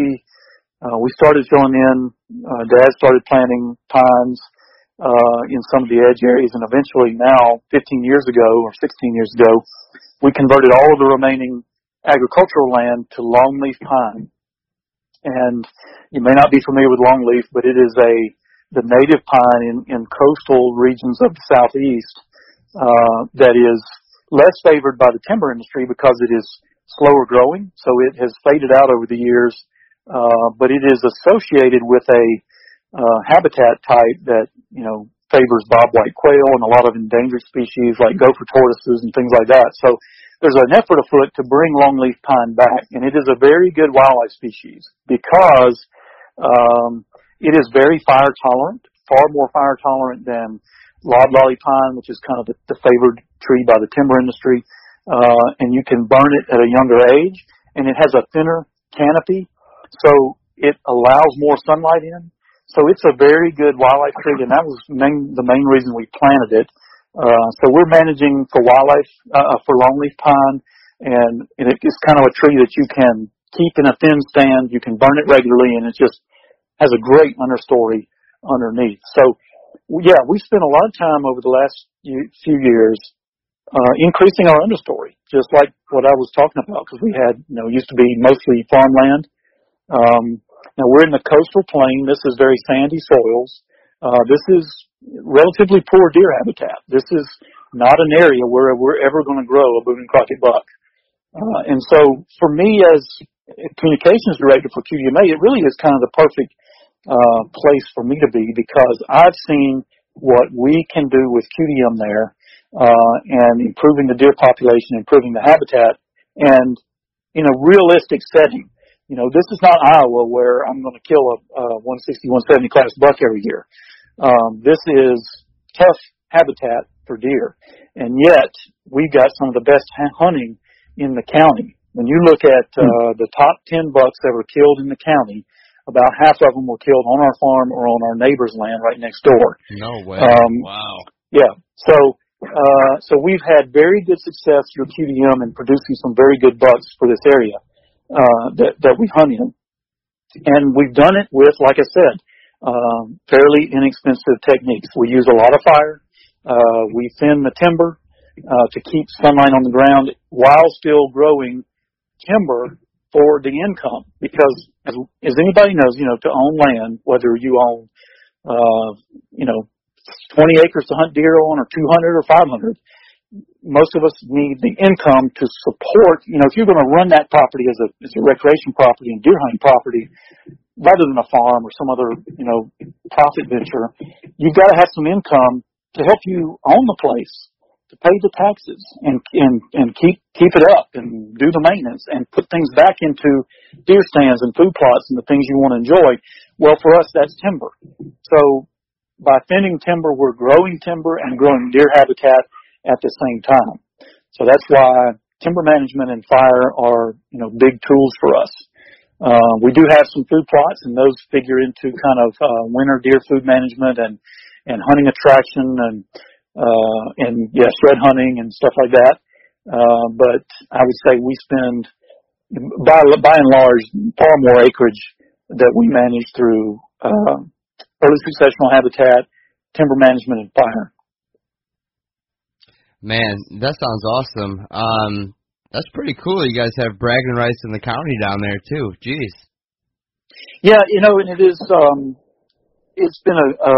uh, we started filling in, uh, Dad started planting pines uh, in some of the edge areas, and eventually now, fifteen years ago or sixteen years ago, we converted all of the remaining agricultural land to longleaf pine. And you may not be familiar with longleaf, but it is a the native pine in, in coastal regions of the southeast uh, that is less favored by the timber industry because it is slower growing. So it has faded out over the years, uh, but it is associated with a uh, habitat type that, you know, favors bobwhite quail and a lot of endangered species like gopher tortoises and things like that. So there's an effort afoot to bring longleaf pine back, and it is a very good wildlife species because um, it is very fire tolerant, far more fire tolerant than loblolly pine, which is kind of the, the favored tree by the timber industry. Uh, and you can burn it at a younger age, and it has a thinner canopy, so it allows more sunlight in. So it's a very good wildlife tree, and that was main, the main reason we planted it. Uh, so we're managing for wildlife, uh, for longleaf pine, and, and it's kind of a tree that you can keep in a thin stand. You can burn it regularly, and it just has a great understory underneath. So, yeah, we spent a lot of time over the last few years uh, increasing our understory, just like what I was talking about, because we had, you know, used to be mostly farmland. Um, now we're in the coastal plain. This is very sandy soils. Uh, this is relatively poor deer habitat. This is not an area where we're ever going to grow a Boone and Crockett buck. Uh, and so for me as communications director for Q D M A, it really is kind of the perfect uh, place for me to be because I've seen what we can do with Q D M there uh, and improving the deer population, improving the habitat, and in a realistic setting. You know, this is not Iowa where I'm going to kill a, a one sixty, one seventy class buck every year. Um, this is tough habitat for deer, and yet we've got some of the best hunting in the county. When you look at uh, the top ten bucks that were killed in the county, about half of them were killed on our farm or on our neighbor's land right next door. No way! Um, wow. Yeah. So, uh, so we've had very good success through Q D M in producing some very good bucks for this area uh, that that we hunt in, and we've done it with, like I said, Um, fairly inexpensive techniques. We use a lot of fire. Uh, we thin the timber uh, to keep sunlight on the ground while still growing timber for the income. Because as, as anybody knows, you know, to own land, whether you own, uh, you know, twenty acres to hunt deer on or two hundred or five hundred, most of us need the income to support, you know, if you're going to run that property as a, as a recreation property and deer hunting property, rather than a farm or some other, you know, profit venture, you've got to have some income to help you own the place, to pay the taxes, and and and keep keep it up, and do the maintenance, and put things back into deer stands and food plots and the things you want to enjoy. Well, for us, that's timber. So by thinning timber, we're growing timber and growing deer habitat at the same time. So that's why timber management and fire are, you know, big tools for us. Uh, we do have some food plots, and those figure into kind of uh, winter deer food management and, and hunting attraction and, uh, and yes, yeah, red hunting and stuff like that. Uh, but I would say we spend, by, by and large, far more acreage that we manage through uh, early successional habitat, timber management, and fire. Man, that sounds awesome. Um That's pretty cool. You guys have bragging rights in the county down there too. Jeez. Yeah, you know, and it is. Um, it's been a, a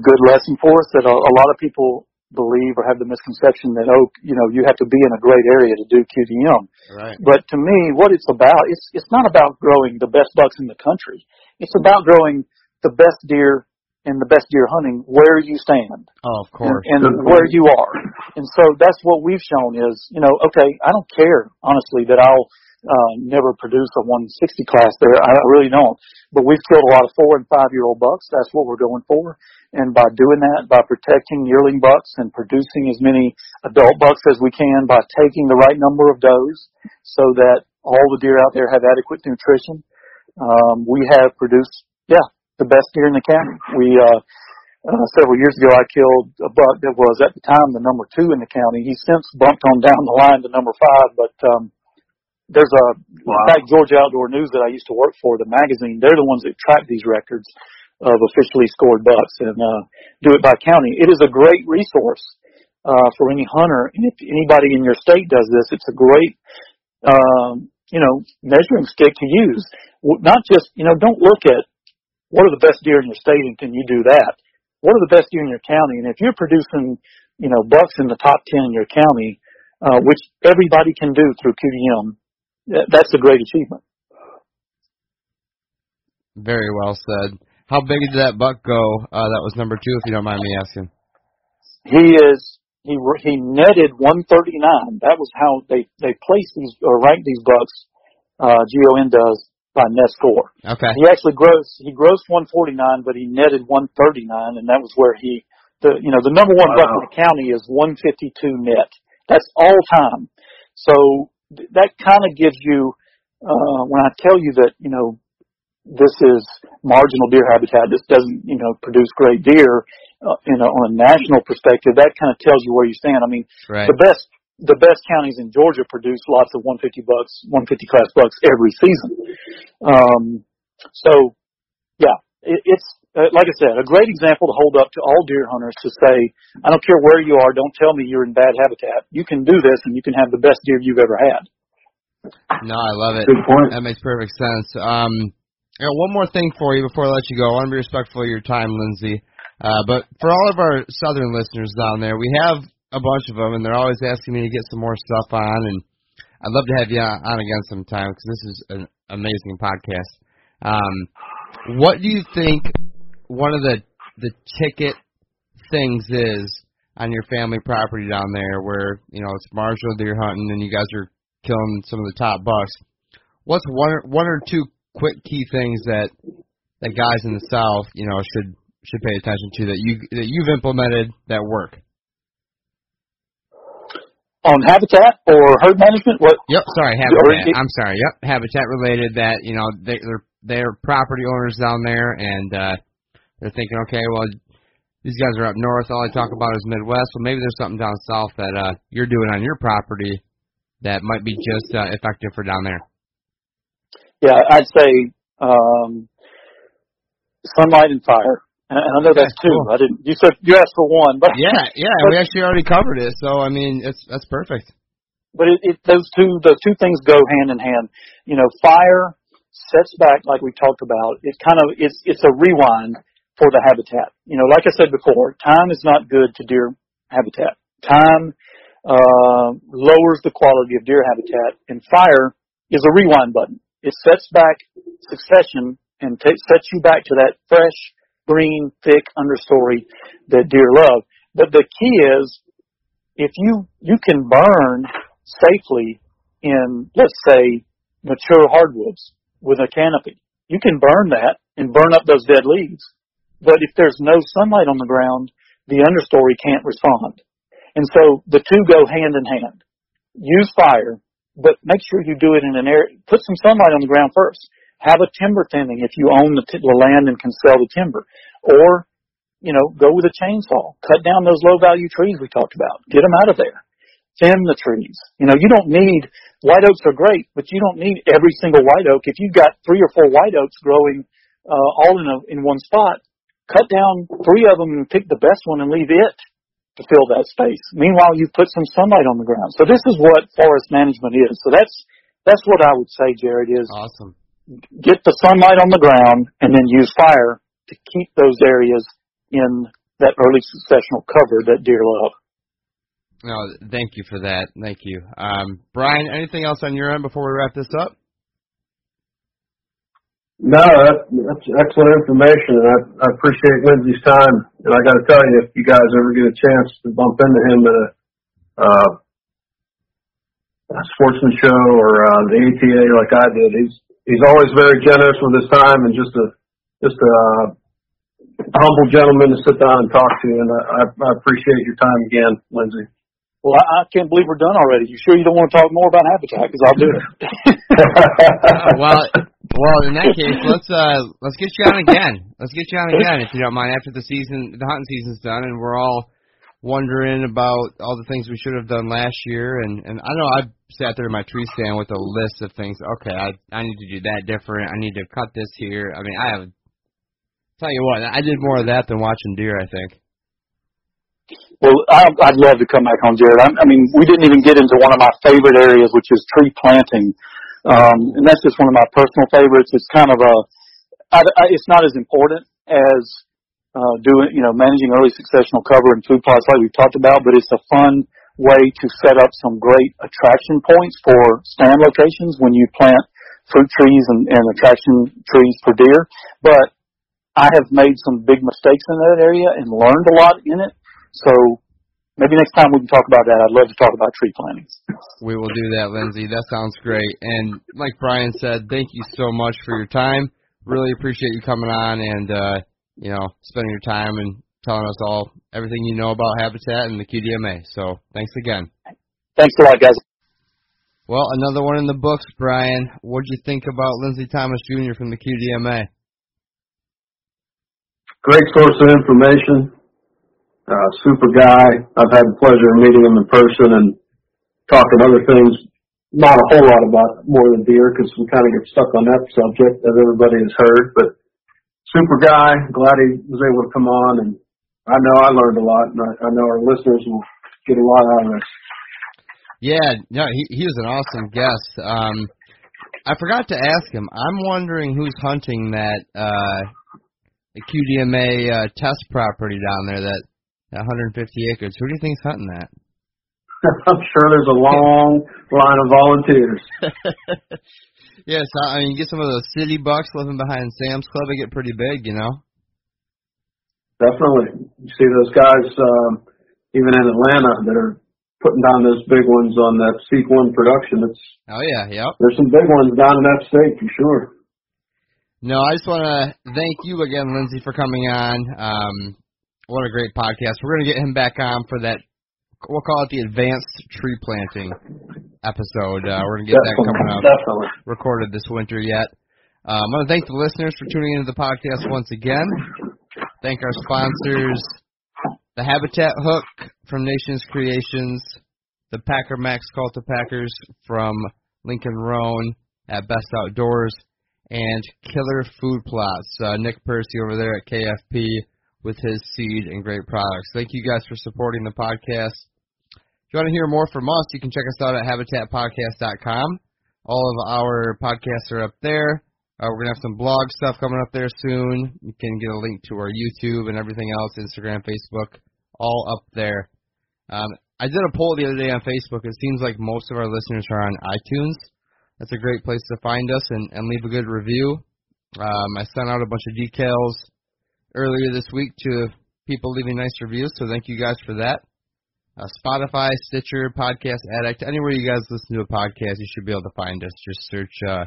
a good lesson for us that a, a lot of people believe or have the misconception that oh, you know, you have to be in a great area to do Q D M. Right. But to me, what it's about, it's it's not about growing the best bucks in the country. It's about growing the best deer and the best deer hunting where you stand. Oh, of course. And, and where you are. And so that's what we've shown is, you know, okay, I don't care, honestly, that I'll uh, never produce a one sixty class there. I really don't. But we've killed a lot of four- and five-year-old bucks. That's what we're going for. And by doing that, by protecting yearling bucks and producing as many adult bucks as we can, by taking the right number of does so that all the deer out there have adequate nutrition. Um, we have produced, yeah, the best deer in the county. We, uh, uh, several years ago, I killed a buck that was at the time the number two in the county. He's since bumped on down the line to number five, but, um, there's a, wow. in fact, Georgia Outdoor News that I used to work for, the magazine, they're the ones that track these records of officially scored bucks and, uh, do it by county. It is a great resource, uh, for any hunter. And if anybody in your state does this, it's a great, um, you know, measuring stick to use. Not just, you know, don't look at what are the best deer in your state and can you do that? What are the best deer in your county? And if you're producing, you know, bucks in the top ten in your county, uh, which everybody can do through Q D M, that's a great achievement. Very well said. How big did that buck go? Uh, that was number two, if you don't mind me asking. He is he he netted one thirty-nine. That was how they they place these or rank these bucks. Uh, G O N does by net score. Okay. He actually grossed he grossed one forty-nine, but he netted one thirty-nine, and that was where he the you know the number one wow. buck in the county is one fifty-two net. That's all time. So that kind of gives you, uh, when I tell you that, you know, this is marginal deer habitat, this doesn't, you know, produce great deer, uh, you know, on a national perspective, that kind of tells you where you stand. I mean, right. the best, the best counties in Georgia produce lots of one fifty bucks, one fifty class bucks every season. Um, so yeah, it, it's, Uh, like I said, a great example to hold up to all deer hunters to say, I don't care where you are, don't tell me you're in bad habitat. You can do this, and you can have the best deer you've ever had. No, I love it. Good point. That makes perfect sense. Um, I got one more thing for you before I let you go. I want to be respectful of your time, Lindsay. Uh, but for all of our southern listeners down there, we have a bunch of them, and they're always asking me to get some more stuff on, and I'd love to have you on again sometime because this is an amazing podcast. Um, what do you think one of the the ticket things is on your family property down there where, you know, it's marginal deer hunting and you guys are killing some of the top bucks? What's one or, one or two quick key things that that guys in the South, you know, should should pay attention to that you that you've implemented that work? On habitat or herd management? What? Yep, sorry, habitat. I'm sorry, yep, habitat related that, you know, they, they're they're property owners down there and uh they're thinking, okay, well, these guys are up north. All I talk about is Midwest. Well, maybe there's something down south that uh, you're doing on your property that might be just uh, effective for down there. Yeah, I'd say um, sunlight and fire. And I know that's two. Cool. I didn't. You said you asked for one, but yeah, yeah, but, we actually already covered it. So I mean, it's that's perfect. But it, it, those two, those two things go hand in hand. You know, fire sets back, like we talked about. It kind of it's it's a rewind for the habitat. You know, like I said before, time is not good to deer habitat. Time uh, lowers the quality of deer habitat, and fire is a rewind button. It sets back succession and t- sets you back to that fresh, green, thick understory that deer love. But the key is, if you, you can burn safely in, let's say, mature hardwoods with a canopy, you can burn that and burn up those dead leaves. But if there's no sunlight on the ground, the understory can't respond. And so the two go hand in hand. Use fire, but make sure you do it in an area. Put some sunlight on the ground first. Have a timber thinning if you own the, t- the land and can sell the timber. Or, you know, go with a chainsaw. Cut down those low-value trees we talked about. Get them out of there. Thin the trees. You know, you don't need, white oaks are great, but you don't need every single white oak. If you've got three or four white oaks growing uh, all in, a, in one spot, cut down three of them and pick the best one and leave it to fill that space. Meanwhile, you put some sunlight on the ground. So this is what forest management is. So that's that's what I would say, Jared, is awesome. Get the sunlight on the ground and then use fire to keep those areas in that early successional cover that deer love. No, thank you for that. Thank you. Um, Brian, anything else on your end before we wrap this up? No, that, that's excellent information, and I, I appreciate Lindsay's time. And I got to tell you, if you guys ever get a chance to bump into him at a, uh, a sportsman show or uh, the A T A like I did, he's he's always very generous with his time and just a just a uh, humble gentleman to sit down and talk to. And I, I appreciate your time again, Lindsay. Well, I, I can't believe we're done already. You sure you don't want to talk more about habitat? Because I'll do it. uh, well, well, in that case, let's uh, let's get you on again. Let's get you on again, if you don't mind, after the season, the hunting season's done, and we're all wondering about all the things we should have done last year. And, and I know I sat there in my tree stand with a list of things. Okay, I I need to do that different. I need to cut this here. I mean, I have. Tell you what, I did more of that than watching deer, I think. Well, I'd love to come back on, Jared. I mean, we didn't even get into one of my favorite areas, which is tree planting. Um, and that's just one of my personal favorites. It's kind of a, I, I, it's not as important as uh, doing, you know, managing early successional cover and food plots like we've talked about, but it's a fun way to set up some great attraction points for stand locations when you plant fruit trees and, and attraction trees for deer. But I have made some big mistakes in that area and learned a lot in it. So maybe next time we can talk about that. I'd love to talk about tree planting. We will do that, Lindsay. That sounds great. And like Brian said, thank you so much for your time. Really appreciate you coming on and, uh, you know, spending your time and telling us all everything you know about Habitat and the Q D M A. So thanks again. Thanks a lot, guys. Well, another one in the books, Brian. What did you think about Lindsay Thomas Junior from the Q D M A? Great source of information. Uh, super guy. I've had the pleasure of meeting him in person and talking other things, not a whole lot about more than deer, because we kind of get stuck on that subject, as everybody has heard. But super guy. Glad he was able to come on. And I know I learned a lot, and I, I know our listeners will get a lot out of this. Yeah, no, he, he was an awesome guest. Um, I forgot to ask him. I'm wondering who's hunting that uh, the Q D M A uh, test property down there, that one hundred fifty acres. Who do you think is hunting that? I'm sure there's a long line of volunteers. Yes, I mean, you get some of those city bucks living behind Sam's Club, they get pretty big, you know. Definitely. You see those guys, um, even in Atlanta, that are putting down those big ones on that Seek one production. It's, oh, yeah, yep. There's some big ones down in that state, for sure. No, I just want to thank you again, Lindsay, for coming on. Um What a great podcast. We're going to get him back on for that, we'll call it the advanced tree planting episode. Uh, we're going to get definitely, that coming up, definitely. Recorded this winter yet. Um, I want to thank the listeners for tuning into the podcast once again. Thank our sponsors, the Habitat Hook from Nation's Creations, the Packer Max Cult of Packers from Lincoln Roan at Best Outdoors, and Killer Food Plots. Uh, Nick Percy over there at K F P. With his seed and great products. Thank you guys for supporting the podcast. If you want to hear more from us, you can check us out at habitat podcast dot com. All of our podcasts are up there. Uh, we're going to have some blog stuff coming up there soon. You can get a link to our YouTube and everything else, Instagram, Facebook, all up there. Um, I did a poll the other day on Facebook. It seems like most of our listeners are on iTunes. That's a great place to find us and, and leave a good review. Um, I sent out a bunch of details earlier this week to people leaving nice reviews, so thank you guys for that. Uh, Spotify, Stitcher, Podcast Addict, anywhere you guys listen to a podcast, you should be able to find us. Just search uh,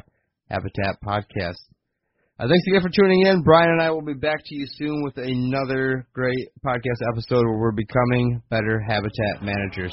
Habitat Podcast. Uh, thanks again for tuning in. Brian and I will be back to you soon with another great podcast episode where we're becoming better habitat managers.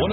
One